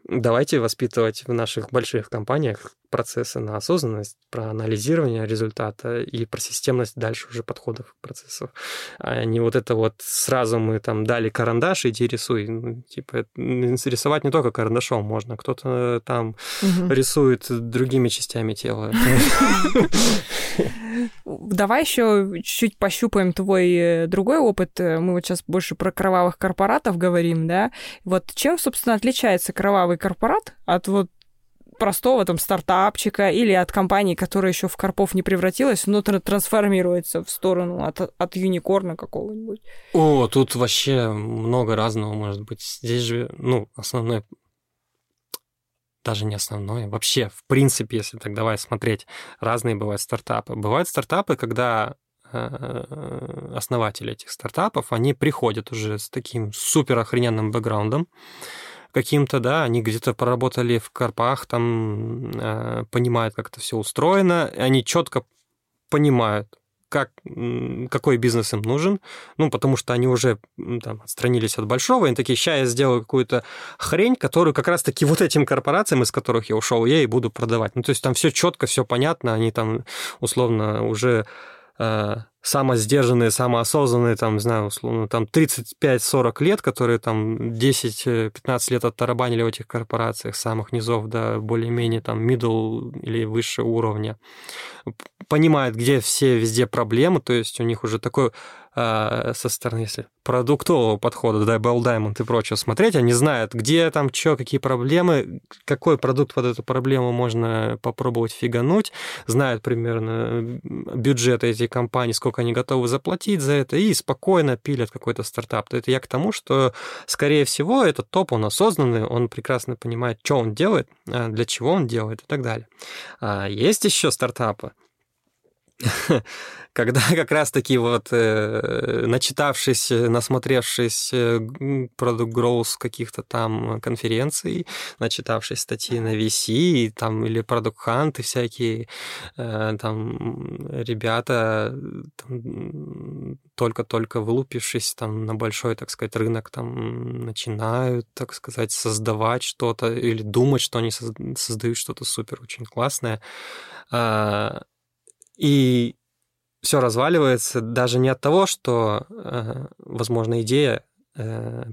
Давайте воспитывать в наших больших компаниях процессы на осознанность, про анализирование результата и про системность дальше уже подходов к процессу. А не вот это вот сразу мы там дали карандаш, иди рисуй. Ну, типа, рисовать не только карандашом можно. Кто-то там угу. рисует другими частями тела. Давай еще чуть-чуть пощупаем твой другой опыт. Мы вот сейчас больше про кровавых корпоратов говорим, да? Вот чем, собственно, отличается кровавый корпорат от вот простого там стартапчика или от компании, которая еще в корпов не превратилась, но трансформируется в сторону от, от юникорна какого-нибудь? О, тут вообще много разного может быть. Здесь же, ну, основной... Даже не основное. Вообще, в принципе, если так давай смотреть, разные бывают стартапы. Бывают стартапы, когда основатели этих стартапов, они приходят уже с таким супер охрененным бэкграундом, каким-то, да, они где-то проработали в корпах, там э, понимают, как это все устроено, они четко понимают, как, какой бизнес им нужен, ну, потому что они уже там отстранились от большого, и они такие, ща я сделаю какую-то хрень, которую как раз-таки вот этим корпорациям, из которых я ушел, я и буду продавать. Ну, то есть там все четко, все понятно, они там условно уже э, самосдержанные, самоосознанные, там, не знаю, условно, там тридцать пять сорок лет, которые там десять-пятнадцать лет оттарабанили в этих корпорациях, с самых низов до более-менее там middle или выше уровня. Понимают, где все везде проблемы, то есть у них уже такой э, со стороны, если продуктового подхода, Double Diamond и прочее смотреть, они знают, где там что, какие проблемы, какой продукт под эту проблему можно попробовать фигануть, знают примерно бюджеты этих компаний, сколько они готовы заплатить за это, и спокойно пилят какой-то стартап. То это я к тому, что, скорее всего, этот топ, он осознанный, он прекрасно понимает, что он делает, для чего он делает и так далее. А есть еще стартапы, когда как раз-таки вот э, начитавшись, насмотревшись продукт гроус каких-то там конференций, начитавшись статьи на ви си там, или продукт ханты всякие, э, там ребята там, только-только вылупившись там, на большой, так сказать, рынок, там начинают, так сказать, создавать что-то или думать, что они создают что-то супер, очень классное. И все разваливается даже не от того, что, возможно, идея,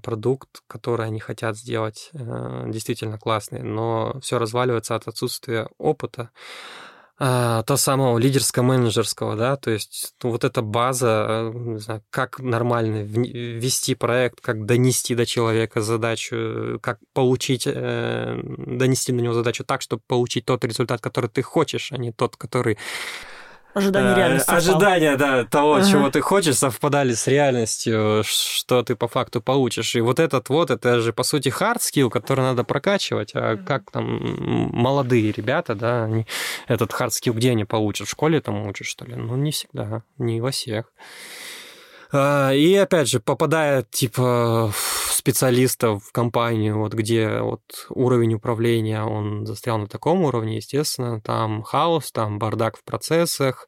продукт, который они хотят сделать, действительно классный, но все разваливается от отсутствия опыта, то самого лидерско-менеджерского, да, то есть вот эта база, не знаю, как нормально вести проект, как донести до человека задачу, как получить, донести до него задачу так, чтобы получить тот результат, который ты хочешь, а не тот, который... Ожидания реальности. Ожидания, да, того, uh-huh. чего ты хочешь, совпадали с реальностью, что ты по факту получишь. И вот этот вот, это же, по сути, hard skill, который надо прокачивать. А uh-huh. как там молодые ребята, да, они этот hard skill где они получат? В школе там учат, что ли? Ну, не всегда, не во всех. И, опять же, попадая, типа, в специалистов, в компанию, вот где вот уровень управления, он застрял на таком уровне, естественно, там хаос, там бардак в процессах,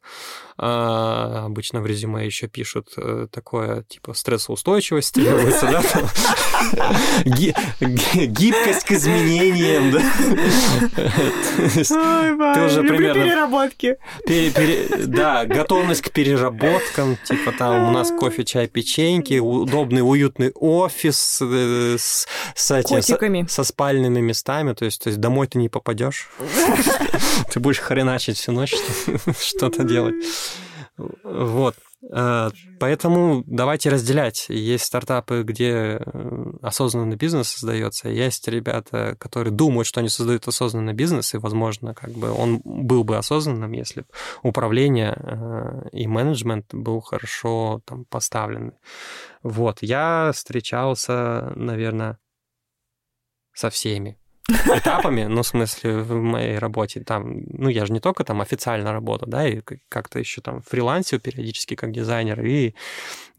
обычно в резюме еще пишут такое, типе, стрессоустойчивость, гибкость к изменениям. Люблю переработки. Да, готовность к переработкам, типа там у нас кофе. Кофе, чай, печеньки, удобный, уютный офис с, с этим, со, со спальными местами. То есть, то есть домой ты не попадешь. Ты будешь хреначить всю ночь, что-то делать. Вот. Поэтому давайте разделять. Есть стартапы, где осознанный бизнес создается, есть ребята, которые думают, что они создают осознанный бизнес, и, возможно, как бы он был бы осознанным, если бы управление и менеджмент был хорошо там поставлены. Вот. Я встречался, наверное, со всеми этапами, ну, в смысле, в моей работе, там, ну, я же не только там официально работаю, да, и как-то еще там фрилансил периодически как дизайнер, и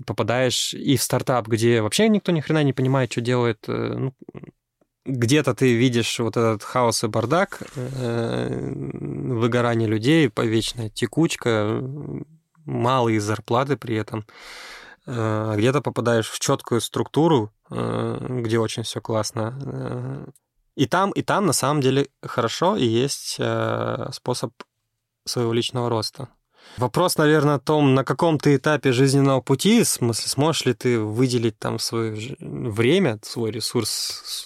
попадаешь и в стартап, где вообще никто ни хрена не понимает, что делает, ну, где-то ты видишь вот этот хаос и бардак, выгорание людей, вечная текучка, малые зарплаты при этом, где-то попадаешь в четкую структуру, где очень все классно. И там, и там, на самом деле, хорошо, и есть э, способ своего личного роста. Вопрос, наверное, о том, на каком ты этапе жизненного пути, в смысле, сможешь ли ты выделить там свое время, свой ресурс,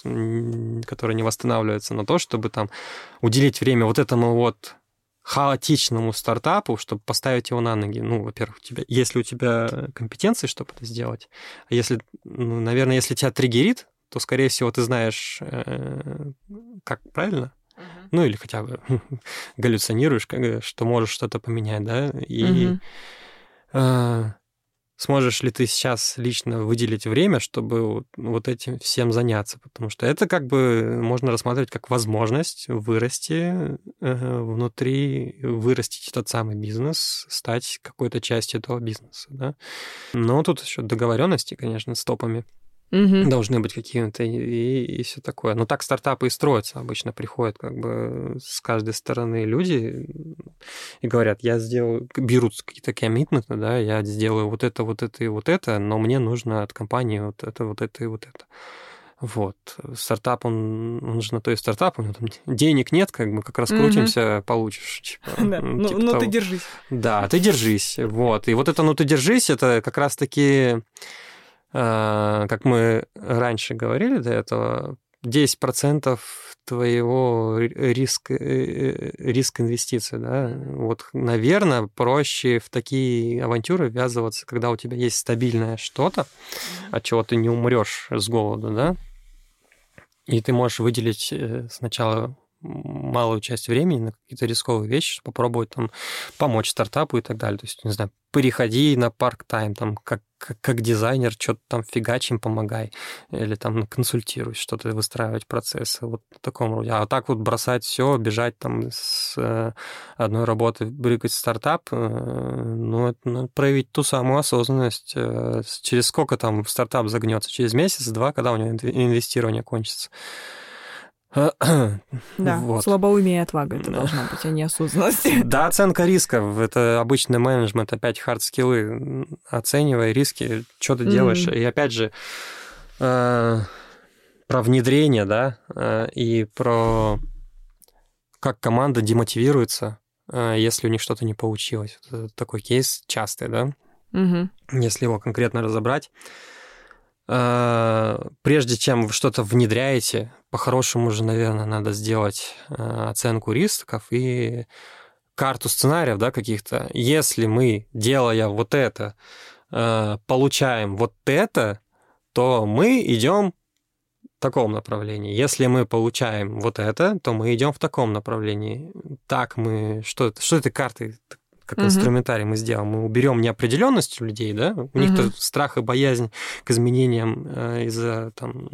который не восстанавливается, на то, чтобы там уделить время вот этому вот хаотичному стартапу, чтобы поставить его на ноги. Ну, во-первых, у тебя, если у тебя компетенции, чтобы это сделать, а если, ну, наверное, если тебя триггерит, то, скорее всего, ты знаешь, как правильно, uh-huh. ну или хотя бы галлюцинируешь, что можешь что-то поменять, да, и uh-huh. сможешь ли ты сейчас лично выделить время, чтобы вот этим всем заняться, потому что это как бы можно рассматривать как возможность вырасти внутри, вырастить этот самый бизнес, стать какой-то частью этого бизнеса, да. Но тут еще договоренности, конечно, с топами. Угу. Должны быть какие-то и, и, и все такое. Но так стартапы и строятся. Обычно приходят как бы с каждой стороны люди и говорят, я сделаю... Берут какие-то коммитменты, да, я сделаю вот это, вот это и вот это, но мне нужно от компании вот это, вот это и вот это. Вот. Стартап, он, он же на то и стартап, у него там денег нет, как бы, как раскрутимся, угу. получишь. Типа, да. ну, типа ну того. Ты держись. Да, ты держись. Вот. И вот это «ну ты держись» — это как раз-таки... Как мы раньше говорили до этого, десять процентов твоего риска, риск инвестиций. Да? Вот, наверное, проще в такие авантюры ввязываться, когда у тебя есть стабильное что-то, от чего ты не умрешь с голоду, да? И ты можешь выделить сначала малую часть времени на какие-то рисковые вещи, попробовать там помочь стартапу и так далее. То есть, не знаю, переходи на парк-тайм, там, как, как, как дизайнер, что-то там фигачим, помогай. Или там консультируй, что-то выстраивать процессы. Вот в таком роде. А так вот бросать все, бежать там с одной работы, брыкать в стартап, ну, это надо проявить ту самую осознанность. Через сколько там стартап загнется? Через месяц-два, когда у него инвестирование кончится. Да, вот. Слабоумие и отвага это должна быть, а не осознанность. Да, оценка рисков. Это обычный менеджмент, опять хард-скиллы. Оценивай риски, что ты делаешь. Mm-hmm. И опять же, э, про внедрение, да, э, и про как команда демотивируется, э, если у них что-то не получилось. Это такой кейс частый, да? Mm-hmm. Если его конкретно разобрать. Прежде чем вы что-то внедряете, по-хорошему же, наверное, надо сделать оценку рисков и карту сценариев, да, каких-то. Если мы, делая вот это, получаем вот это, то мы идем в таком направлении. Если мы получаем вот это, то мы идем в таком направлении. Так мы... Что, что это карты... как угу. инструментарий мы сделаем. Мы уберем неопределенность у людей, да? У угу. них-то страх и боязнь к изменениям из-за там,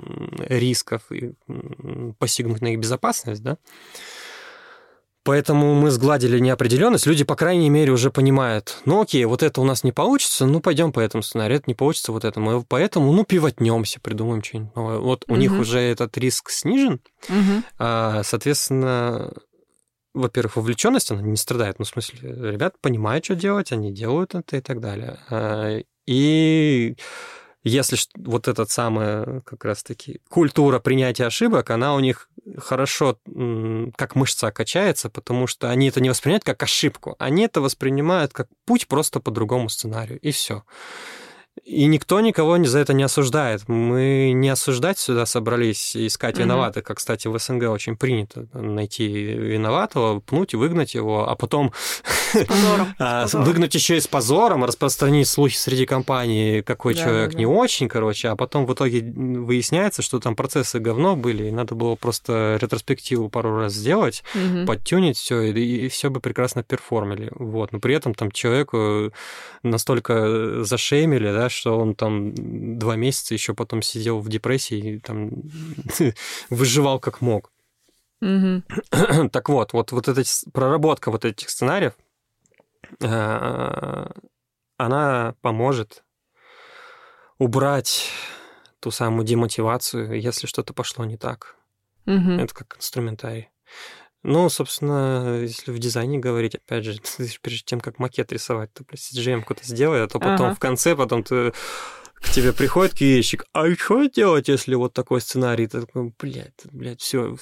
рисков и посягнуть на их безопасность, да? Поэтому мы сгладили неопределенность. Люди, по крайней мере, уже понимают, ну окей, вот это у нас не получится, ну пойдем по этому сценарию, это не получится вот этому, поэтому, ну, пивотнемся, придумаем что-нибудь новое. Вот у угу. них уже этот риск снижен, угу. а, соответственно... Во-первых, вовлеченность, она не страдает. Ну, в смысле, ребят понимают, что делать, они делают это и так далее. И если вот эта самая как раз-таки культура принятия ошибок, она у них хорошо как мышца качается, потому что они это не воспринимают как ошибку, они это воспринимают как путь просто по другому сценарию, и все. И никто никого за это не осуждает. Мы не осуждать сюда собрались, искать угу. виноватых, как, кстати, в СНГ очень принято найти виноватого, пнуть и выгнать его, а потом выгнать еще и с позором, распространить слухи среди компаний, какой человек не очень, короче, а потом в итоге выясняется, что там процессы говно были, и надо было просто ретроспективу пару раз сделать, подтюнить все, и все бы прекрасно перформили. Вот. Но при этом там человеку настолько зашеймили, да, что он там два месяца еще потом сидел в депрессии и там выживал как мог. Mm-hmm. Так вот, вот, вот эта проработка вот этих сценариев, она поможет убрать ту самую демотивацию, если что-то пошло не так. Mm-hmm. Это как инструментарий. Ну, собственно, если в дизайне говорить, опять же, перед тем, как макет рисовать, ты си джей эм куда-то сделай, а то потом ага. в конце, потом ты, к тебе приходит киевщик, а что делать, если вот такой сценарий? Ты такой, блядь, блядь, все,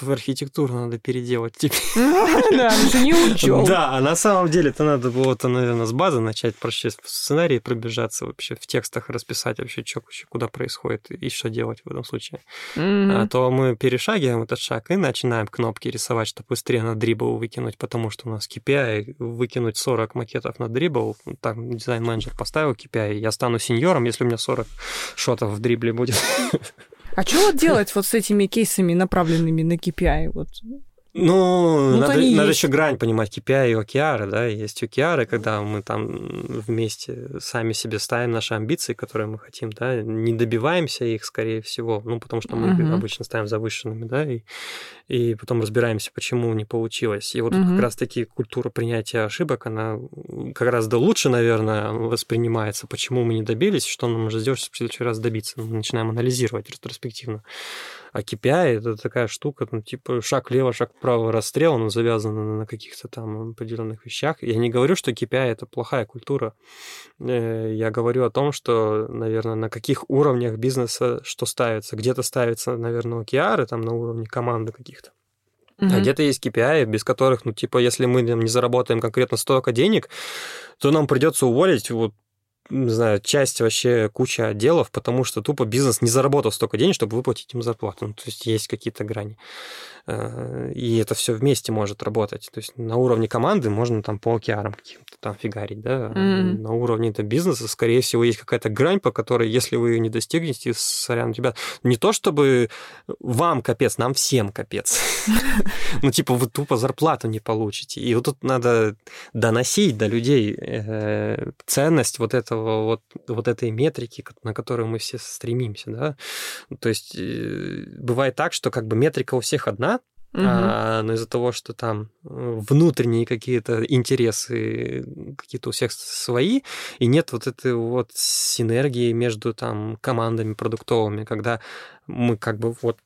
в архитектуру надо переделать теперь. Да, не учёл. Да, на самом деле-то надо было-то, наверное, с базы начать прочесть сценарий, пробежаться вообще, в текстах расписать вообще, что куда происходит и что делать в этом случае. А то мы перешагиваем этот шаг и начинаем кнопки рисовать, чтобы быстрее на дрибл выкинуть, потому что у нас кей пи ай, выкинуть сорок макетов на дрибл, там дизайн-менеджер поставил кей пи ай, я стану синьором, если у меня сорок шотов в дрибле будет. А что вот делать вот с этими кейсами, направленными на кей пи ай? Вот Ну, ну надо, надо еще грань понимать, кей пи ай и о кей ар, да, есть о кей ар, когда мы там вместе сами себе ставим наши амбиции, которые мы хотим, да, не добиваемся их, скорее всего, ну, потому что мы uh-huh. обычно ставим завышенными, да, и, и потом разбираемся, почему не получилось. И вот uh-huh. как раз-таки культура принятия ошибок, она как раз да лучше, наверное, воспринимается, почему мы не добились, что нам нужно сделать, чтобы в следующий раз добиться. Мы начинаем анализировать ретроспективно. А кей пи ай – это такая штука, ну, типа, шаг влево, шаг вправо, расстрел, он завязан на каких-то там определенных вещах. Я не говорю, что кей пи ай – это плохая культура. Я говорю о том, что, наверное, на каких уровнях бизнеса что ставится. Где-то ставится, наверное, о кей ар, там, на уровне команды каких-то. Mm-hmm. А где-то есть кей пи ай, без которых, ну, типа, если мы там, не заработаем конкретно столько денег, то нам придется уволить, вот, не знаю, часть вообще куча отделов, потому что тупо бизнес не заработал столько денег, чтобы выплатить им зарплату. Ну, то есть есть какие-то грани. И это все вместе может работать. То есть на уровне команды можно там по океарам каким-то там фигарить, да. Mm-hmm. На уровне это бизнеса, скорее всего, есть какая-то грань, по которой, если вы ее не достигнете, сорян, ребят, не то чтобы вам капец, нам всем капец. Ну, типа, вы тупо зарплату не получите. И вот тут надо доносить до людей ценность вот этого Вот, вот этой метрики, на которую мы все стремимся, да, то есть бывает так, что как бы метрика у всех одна, угу. а, но из-за того, что там внутренние какие-то интересы какие-то у всех свои, и нет вот этой вот синергии между там командами продуктовыми, когда мы как бы вот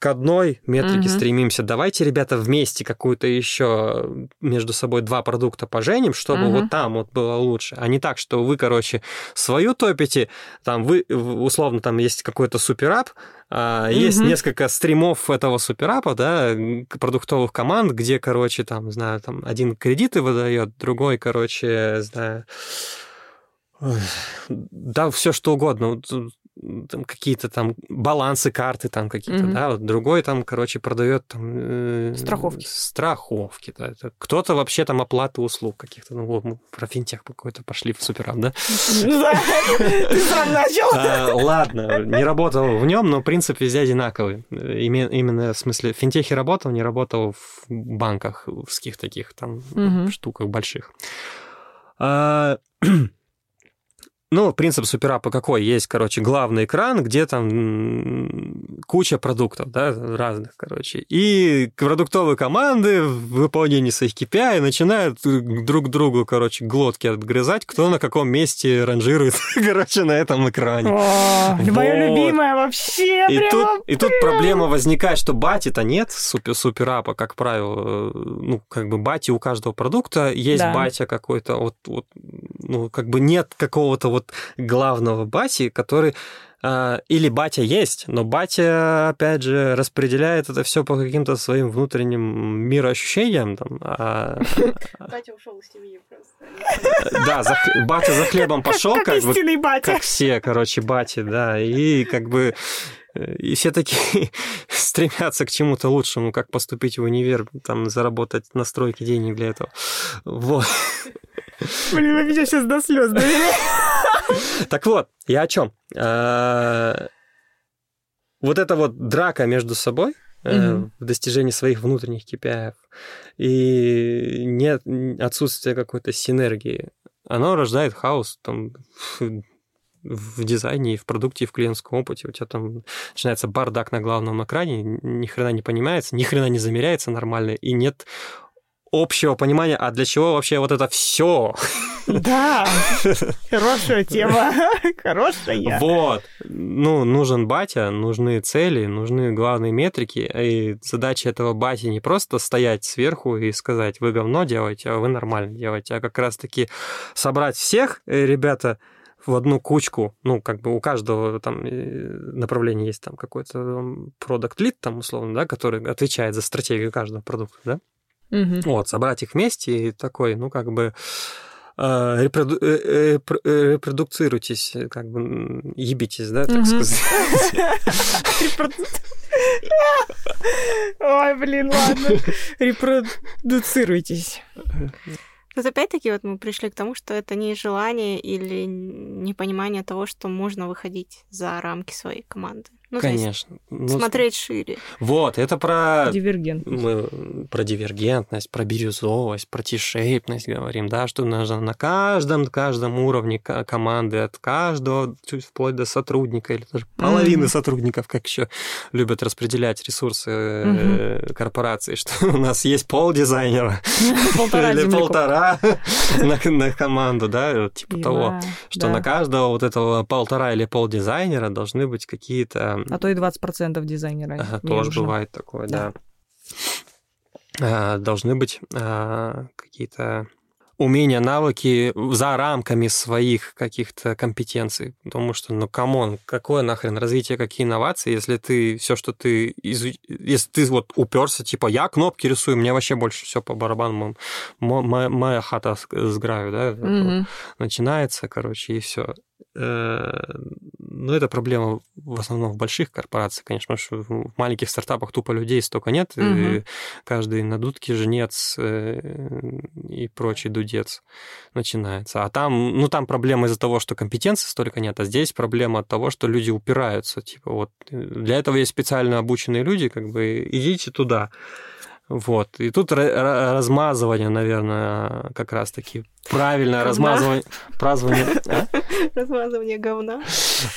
к одной метрике uh-huh. стремимся. Давайте, ребята, вместе какую-то еще между собой два продукта поженим, чтобы uh-huh. вот там вот было лучше. А не так, что вы, короче, свою топите, там вы, условно, там есть какой-то суперап, uh-huh. есть несколько стримов этого суперапа, да, продуктовых команд, где, короче, там, не знаю, там один кредиты выдает, другой, короче, не знаю, да, все что угодно, там какие-то там балансы карты там какие-то, mm-hmm. да, вот другой там, короче, продает там... Э, страховки. Страховки, да. Это кто-то вообще там оплаты услуг каких-то, ну вот мы про финтех какой-то пошли в суперап, да? Ты сам начал? Ладно, не работал в нем, но принцип везде одинаковый. Именно в смысле, в финтехе работал, не работал в банках, в каких таких там штуках больших. Ну, принцип суперапа какой? Есть, короче, главный экран, где там куча продуктов, да, разных, короче. И продуктовые команды в выполнении своих кей пи ай начинают друг другу, короче, глотки отгрызать, кто на каком месте ранжирует, короче, на этом экране. О, вот. Моя любимая вообще, и прямо, тут, прямо. И тут проблема возникает, что бати-то нет суперапа, как правило. Ну, как бы бати у каждого продукта есть, да. Батя какой-то, вот, вот, ну, как бы нет какого-то вот главного бати, который... Или батя есть, но батя, опять же, распределяет это все по каким-то своим внутренним мироощущениям. Батя ушел из семьи просто. Да, батя за хлебом пошел, как истинный батя. Как все, короче, бати, да. И как бы... И все такие стремятся к чему-то лучшему, как поступить в универ, там, заработать на стройке денег для этого. Вот. Блин, вы меня сейчас до слез довели. Так вот, я о чем? Вот эта вот драка между собой в достижении своих внутренних кей пи ай и нет отсутствия какой-то синергии, оно рождает хаос, там, в дизайне, и в продукте, и в клиентском опыте. У тебя там начинается бардак на главном экране, ни хрена не понимается, ни хрена не замеряется нормально, и нет общего понимания, а для чего вообще вот это все? Да, хорошая тема, хорошая. Вот, ну, нужен батя, нужны цели, нужны главные метрики, и задача этого бати не просто стоять сверху и сказать, вы говно делаете, а вы нормально делаете, а как раз-таки собрать всех, ребята, в одну кучку, ну, как бы у каждого там направления есть там какой-то продакт-лид, там, условно, да, который отвечает за стратегию каждого продукта, да? Угу. Вот, собрать их вместе и такой, ну, как бы э, репроду... э, э, репродуцируйтесь, как бы ебитесь, да, так угу. сказать. Ой, блин, ладно. Репродуцируйтесь. Тут опять-таки вот мы пришли к тому, что это не желание или непонимание того, что можно выходить за рамки своей команды. Ну, конечно. Ну, смотреть шире. Вот, это про... Дивергентность. Мы про дивергентность, про бирюзовость, про ти-шейпность говорим, да, что нужно на каждом, каждом уровне команды, от каждого, вплоть до сотрудника, или даже половины mm-hmm. сотрудников, как еще любят распределять ресурсы mm-hmm. корпорации, что у нас есть пол-дизайнера. Или полтора на команду, да, типа того, что на каждого вот этого полтора или пол-дизайнера должны быть какие-то... А то и двадцать процентов дизайнера. Ага, тоже нужно. Бывает такое, да. да. А, должны быть а, какие-то умения, навыки за рамками своих каких-то компетенций. Потому что, ну, камон, какое нахрен развитие, какие инновации, если ты все, что ты... Изу... Если ты вот уперся, типа, я кнопки рисую, мне вообще больше все по барабану. Моя, моя хата с граю, да? Mm-hmm. Начинается, короче, и все. Но это проблема в основном в больших корпорациях, конечно, потому что в маленьких стартапах тупо людей столько нет, угу. и каждый на дудке женец и прочий дудец начинается. А там, ну, там проблема из-за того, что компетенции столько нет, а здесь проблема от того, что люди упираются. Типа, вот, для этого есть специально обученные люди, как бы идите туда. Вот. И тут размазывание, наверное, как раз-таки правильное размазывание... Празднование... А? Размазывание говна.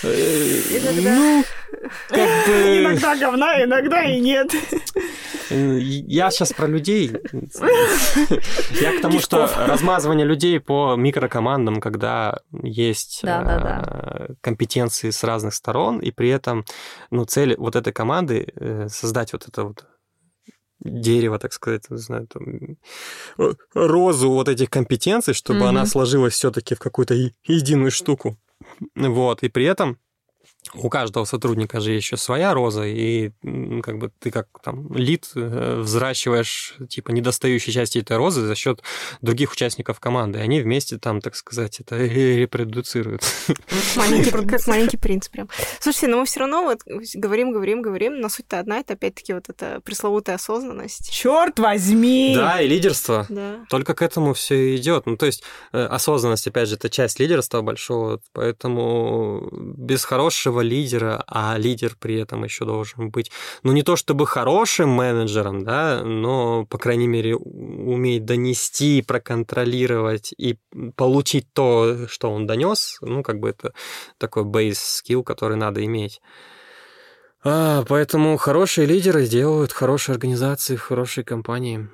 Иногда... Ну, как бы... Иногда говна, иногда и нет. Я сейчас про людей. Я к тому, что размазывание людей по микрокомандам, когда есть да, да, да. компетенции с разных сторон, и при этом ну, цель вот этой команды создать вот это вот дерево, так сказать, не знаю, там, розу вот этих компетенций, чтобы mm-hmm. она сложилась все-таки в какую-то единую штуку. Вот, и при этом у каждого сотрудника же еще своя роза, и как бы ты как там лид взращиваешь типа недостающие части этой розы за счет других участников команды, и они вместе там, так сказать, это репродуцируют. Маленький, как маленький принц прям. Слушайте, но мы все равно вот говорим, говорим, говорим, но суть-то одна, это опять-таки вот эта пресловутая осознанность. Черт возьми! Да, и лидерство. Да. Только к этому все идет. Ну, то есть осознанность, опять же, это часть лидерства большого, поэтому без хорошего лидера, а лидер при этом еще должен быть, ну, не то чтобы хорошим менеджером, да, но, по крайней мере, уметь донести, проконтролировать и получить то, что он донес, ну, как бы это такой бейс-скилл, который надо иметь. А, поэтому хорошие лидеры делают хорошие организации, хорошие компании.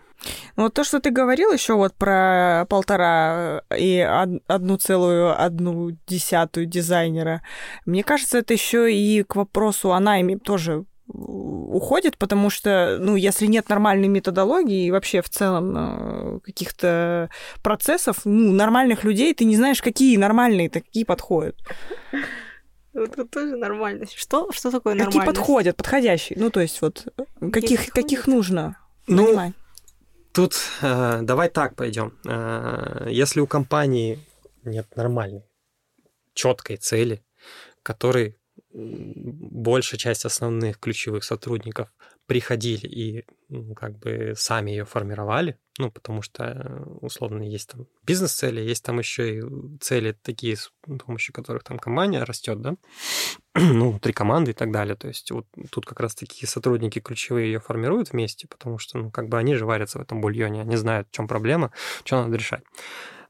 Ну, вот то, что ты говорил еще вот про полтора и одну целую одну десятую дизайнера, мне кажется, это еще и к вопросу о найме тоже уходит, потому что, ну, если нет нормальной методологии и вообще в целом каких-то процессов, ну, нормальных людей, ты не знаешь, какие нормальные такие подходят. Вот это тоже нормальность. Что, что такое нормальность? Какие подходят, подходящие. Ну, то есть вот каких, каких нужно. Ну, тут э, давай так пойдем. Э, если у компании нет нормальной, четкой цели, которой большая часть основных ключевых сотрудников приходили и ну, как бы сами ее формировали, ну, потому что, условно, есть там бизнес-цели, есть там еще и цели такие, с помощью которых там компания растет, да, ну, внутри команды и так далее. То есть вот тут как раз такие сотрудники ключевые ее формируют вместе, потому что, ну, как бы они же варятся в этом бульоне, они знают, в чем проблема, что надо решать.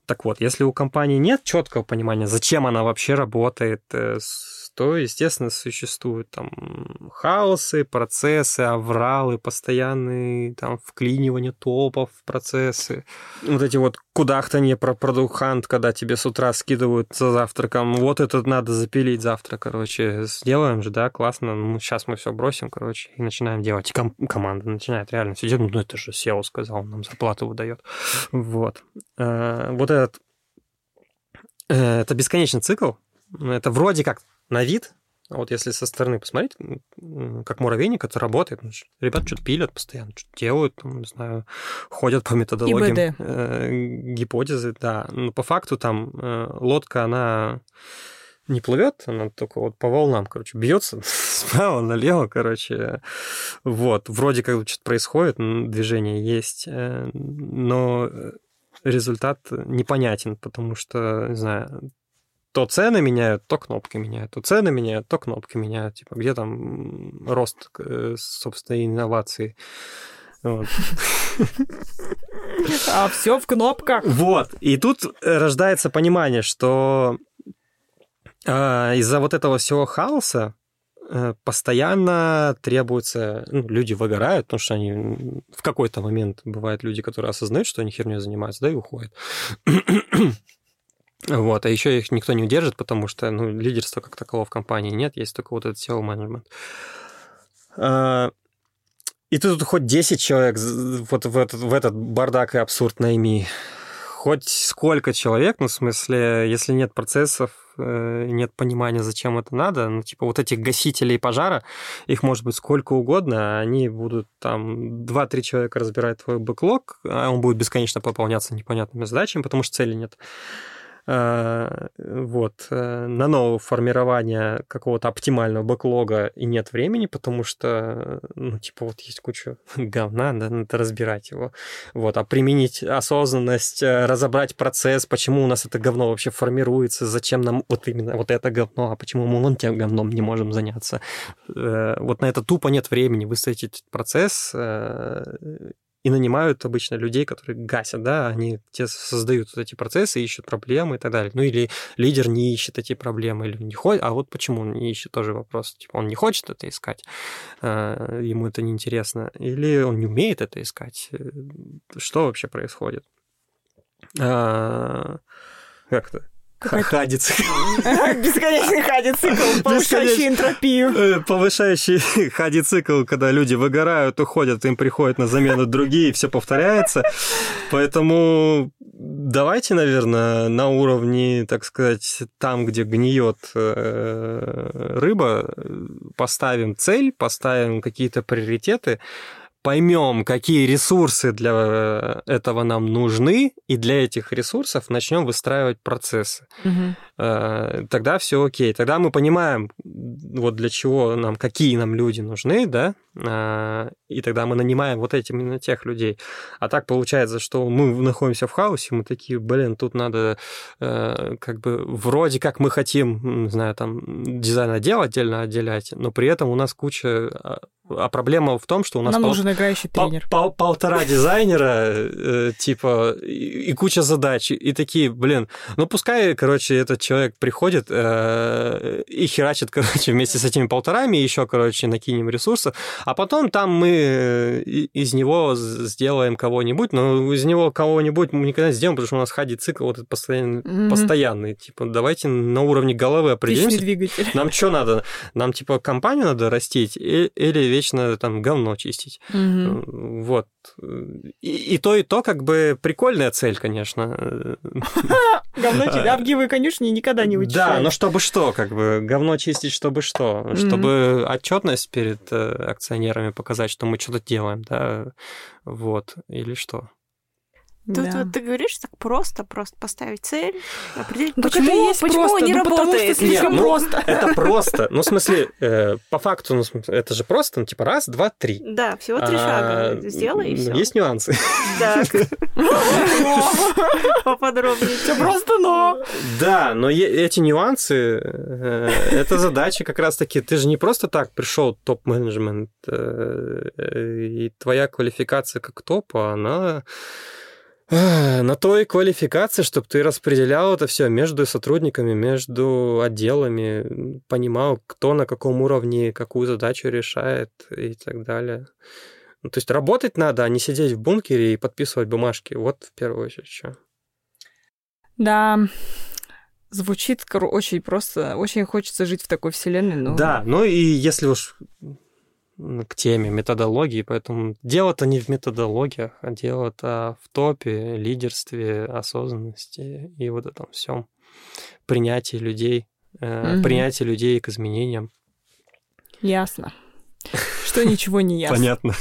Так вот, если у компании нет четкого понимания, зачем она вообще работает, то, естественно, существуют там хаосы, процессы, авралы, постоянные там вклинивания топов в процессы. Вот эти вот кудахтанье про продукт-хант, когда тебе с утра скидывают за завтраком, вот это надо запилить завтра, короче, сделаем же, да, классно, ну, сейчас мы все бросим, короче, и начинаем делать. И ком- команда начинает реально сидеть, ну, это же сео сказал, нам зарплату выдает. Вот. А, вот этот... Это бесконечный цикл, это вроде как на вид, вот если со стороны посмотреть, как муравейник, это работает. Ребята что-то пилят постоянно, что-то делают, там, не знаю, ходят по методологиям э, гипотезы, да. Но по факту там э, лодка, она не плывет, она только вот по волнам, короче, бьется справа налево, короче. Вот, вроде как что-то происходит, движение есть, э, но результат непонятен, потому что, не знаю... то цены меняют, то кнопки меняют, то цены меняют, то кнопки меняют. Типа, где там рост, собственно, инноваций? А все в кнопках. Вот. И тут рождается понимание, что из-за вот этого всего хаоса постоянно требуется... Ну, люди выгорают, потому что они... В какой-то момент бывают люди, которые осознают, что они херней занимаются, да, и уходят. Вот. А еще их никто не удержит, потому что, ну, лидерства как такового в компании нет, есть только вот этот си и о-менеджмент. И ты тут хоть десять человек вот в этот, в этот бардак и абсурд найми. Хоть сколько человек, ну, в смысле, если нет процессов, нет понимания, зачем это надо, ну, типа, вот этих гасителей пожара, их может быть сколько угодно, они будут там два-три человека разбирать твой бэклог, а он будет бесконечно пополняться непонятными задачами, потому что цели нет. Вот. На новое формирование какого-то оптимального бэклога и нет времени, потому что, ну, типа, вот есть куча говна, да, надо разбирать его. Вот. А применить осознанность, разобрать процесс, почему у нас это говно вообще формируется, зачем нам вот именно вот это говно, а почему мы вон тем говном не можем заняться. Вот на это тупо нет времени выставить этот процесс. И нанимают обычно людей, которые гасят, да, они те создают эти процессы, ищут проблемы и так далее. Ну, или лидер не ищет эти проблемы, или не хочет, а вот почему он не ищет, тоже вопрос. Типа, он не хочет это искать, ему это неинтересно, или он не умеет это искать. Что вообще происходит? Как-то. Хадец. Бесконечный хадицикл, повышающий энтропию. Повышающий хадицикл, когда люди выгорают, уходят, им приходят на замену другие, все повторяется. Поэтому давайте, наверное, на уровне, так сказать, там, где гниет рыба, поставим цель, поставим какие-то приоритеты, поймем, какие ресурсы для этого нам нужны, и для этих ресурсов начнем выстраивать процессы. Угу. Тогда все окей. Тогда мы понимаем, вот для чего нам, какие нам люди нужны, да, и тогда мы нанимаем вот этим именно тех людей. А так получается, что мы находимся в хаосе, мы такие, блин, тут надо как бы вроде как мы хотим, не знаю, там дизайн-отдел отдельно отделять, но при этом у нас куча... А проблема в том, что у нас... Нам пол... нужен играющий тренер. Пол... Полтора дизайнера, типа, и куча задач, и такие, блин, ну пускай, короче, этот человек приходит и херачит, короче, вместе с этими полторами, еще, короче, накинем ресурсы, а потом там мы из него сделаем кого-нибудь, но из него кого-нибудь мы никогда не сделаем, потому что у нас ходит цикл вот этот постоянный, mm-hmm. постоянный. Типа, давайте на уровне головы определимся. Нам что надо? Нам, типа, компанию надо растить или вечно там говно чистить? Mm-hmm. Вот. И, и то, и то, как бы, прикольная цель, конечно. Говно чистить. Авгиевые конюшни никогда не вычищают. Да, но чтобы что, как бы, говно чистить, чтобы что? Чтобы отчетность перед акционерами показать, что мы что-то делаем, да, вот, или что. Тут да. Вот ты говоришь так просто, просто поставить цель, определить, ну, почему, почему, есть почему просто? Не ну, работает. Потому что слишком Нет, просто. Ну, это просто. Ну, в смысле, э, по факту, ну, это же просто, ну, типа, раз, два, три. Да, всего три а, шага. Сделай, и все. Есть нюансы. Да. Поподробнее. Все просто, но... Да, но эти нюансы, это задача как раз-таки. Ты же не просто так пришел топ-менеджмент, и твоя квалификация как топа, она... На той квалификации, чтобы ты распределял это все между сотрудниками, между отделами, понимал, кто на каком уровне какую задачу решает и так далее. Ну, то есть работать надо, а не сидеть в бункере и подписывать бумажки. Вот в первую очередь что. Да, звучит очень просто. Очень хочется жить в такой вселенной. Но... Да, ну и если уж... к теме методологии, поэтому дело-то не в методологиях, а дело-то в топе, лидерстве, осознанности и вот этом всем принятии людей, mm-hmm. принятии людей к изменениям. Ясно. Что ничего не ясно. Понятно.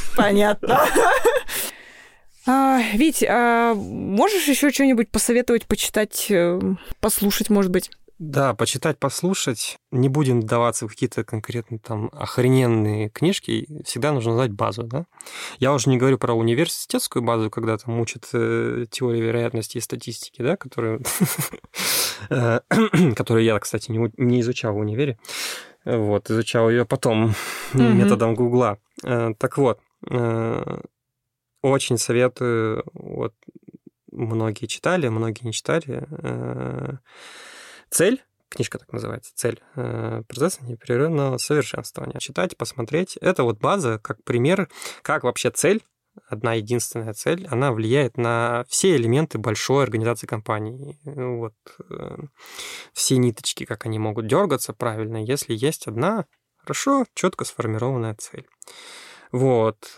Понятно. Вить, можешь еще что-нибудь посоветовать, почитать, послушать, может быть? Да, почитать, послушать. Не будем вдаваться в какие-то конкретно там охрененные книжки. Всегда нужно знать базу, да? Я уже не говорю про университетскую базу, когда там учат э, теорию вероятности и статистики, да, которую я, кстати, не изучал в универе. Вот, изучал ее потом методом Гугла. Так вот, очень советую, вот многие читали, многие не читали. «Цель», книжка так называется, «Цель. Процесс непрерывного совершенствования». Читать, посмотреть. Это вот база, как пример, как вообще цель, одна единственная цель, она влияет на все элементы большой организации компании. Вот все ниточки, как они могут дергаться правильно, если есть одна хорошо, четко сформированная цель. Вот.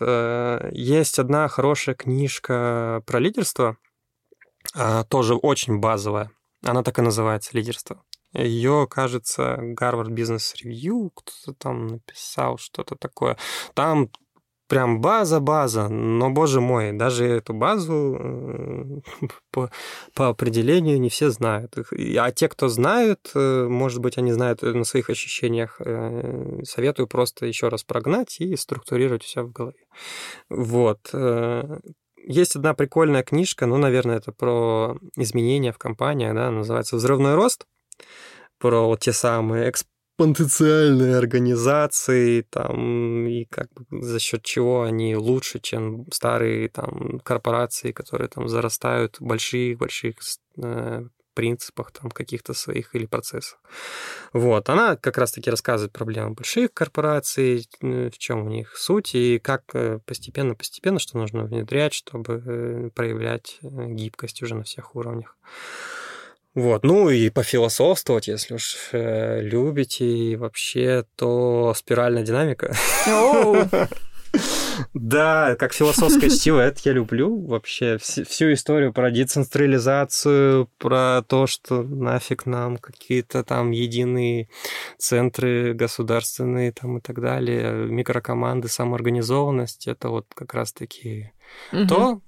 Есть одна хорошая книжка про лидерство, тоже очень базовая. Она так и называется «Лидерство». Ее, кажется, Гарвард Бизнес Ревью, кто-то там написал что-то такое. Там прям база-база, но, боже мой, даже эту базу по, по определению не все знают. А те, кто знают, может быть, они знают на своих ощущениях, советую просто еще раз прогнать и структурировать все в голове. Вот. Есть одна прикольная книжка, ну, наверное, это про изменения в компаниях, да, называется «Взрывной рост», про вот те самые экспоненциальные организации, там, и как бы за счет чего они лучше, чем старые там корпорации, которые там зарастают в больших-больших э, принципах там каких-то своих или процессах. Вот, она как раз-таки рассказывает проблемы больших корпораций, в чем у них суть и как постепенно-постепенно, что нужно внедрять, чтобы проявлять гибкость уже на всех уровнях. Вот, ну и пофилософствовать, если уж любите и вообще, то «Спиральная динамика». Да, как философское чтиво, это я люблю вообще. Всю историю про децентрализацию, про то, что нафиг нам какие-то там единые центры государственные там и так далее, микрокоманды, самоорганизованность, это вот как раз-таки угу. то...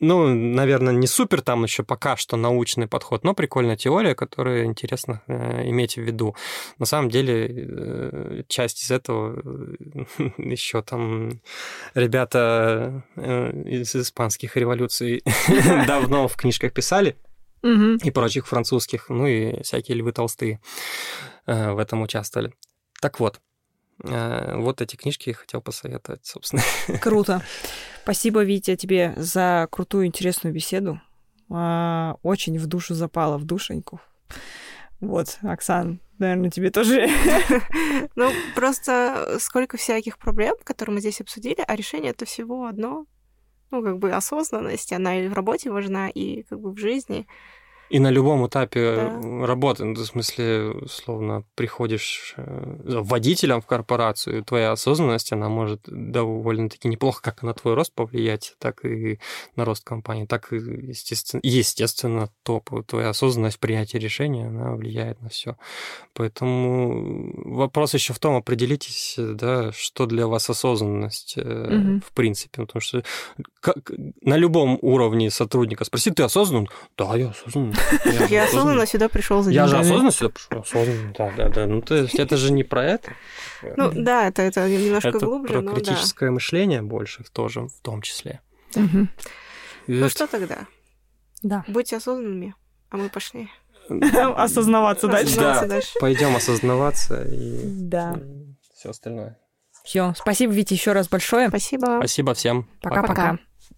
Ну, наверное, не супер там еще пока что научный подход, но прикольная теория, которую интересно э, иметь в виду. На самом деле, э, часть из этого э, еще там ребята э, из испанских революций давно в книжках писали и прочих французских, ну и всякие львы толстые в этом участвовали. Так вот. Вот эти книжки я хотел посоветовать, собственно. Круто. Спасибо, Витя, тебе за крутую, интересную беседу. Очень в душу запала, в душеньку. Вот, Оксан, наверное, тебе тоже. Ну, просто сколько всяких проблем, которые мы здесь обсудили, а решение это всего одно. Ну, как бы осознанность, она и в работе важна, и как бы в жизни. И на любом этапе да. работы, в смысле, условно, приходишь водителем в корпорацию, твоя осознанность, она может довольно-таки неплохо как на твой рост повлиять, так и на рост компании, так и, естественно, естественно топ. Твоя осознанность принятия решения, она влияет на все. Поэтому вопрос еще в том, определитесь, да, что для вас осознанность mm-hmm. в принципе. Потому что как, на любом уровне сотрудника спроси, ты осознан? Да, я осознан. Я, я осознанно сюда пришел за деньгами. Я же осознанно сюда пришел. Осознанно, да, да, да. Ну, то есть это же не про это. Ну, да, это, это немножко это глубже, но да. Это про критическое мышление больше тоже, в том числе. Угу. Ну, это... что тогда? Да. Будьте осознанными, а мы пошли. Осознаваться дальше. Да, пойдем осознаваться и все остальное. Все, спасибо, Витя, еще раз большое. Спасибо. Спасибо всем. Пока-пока.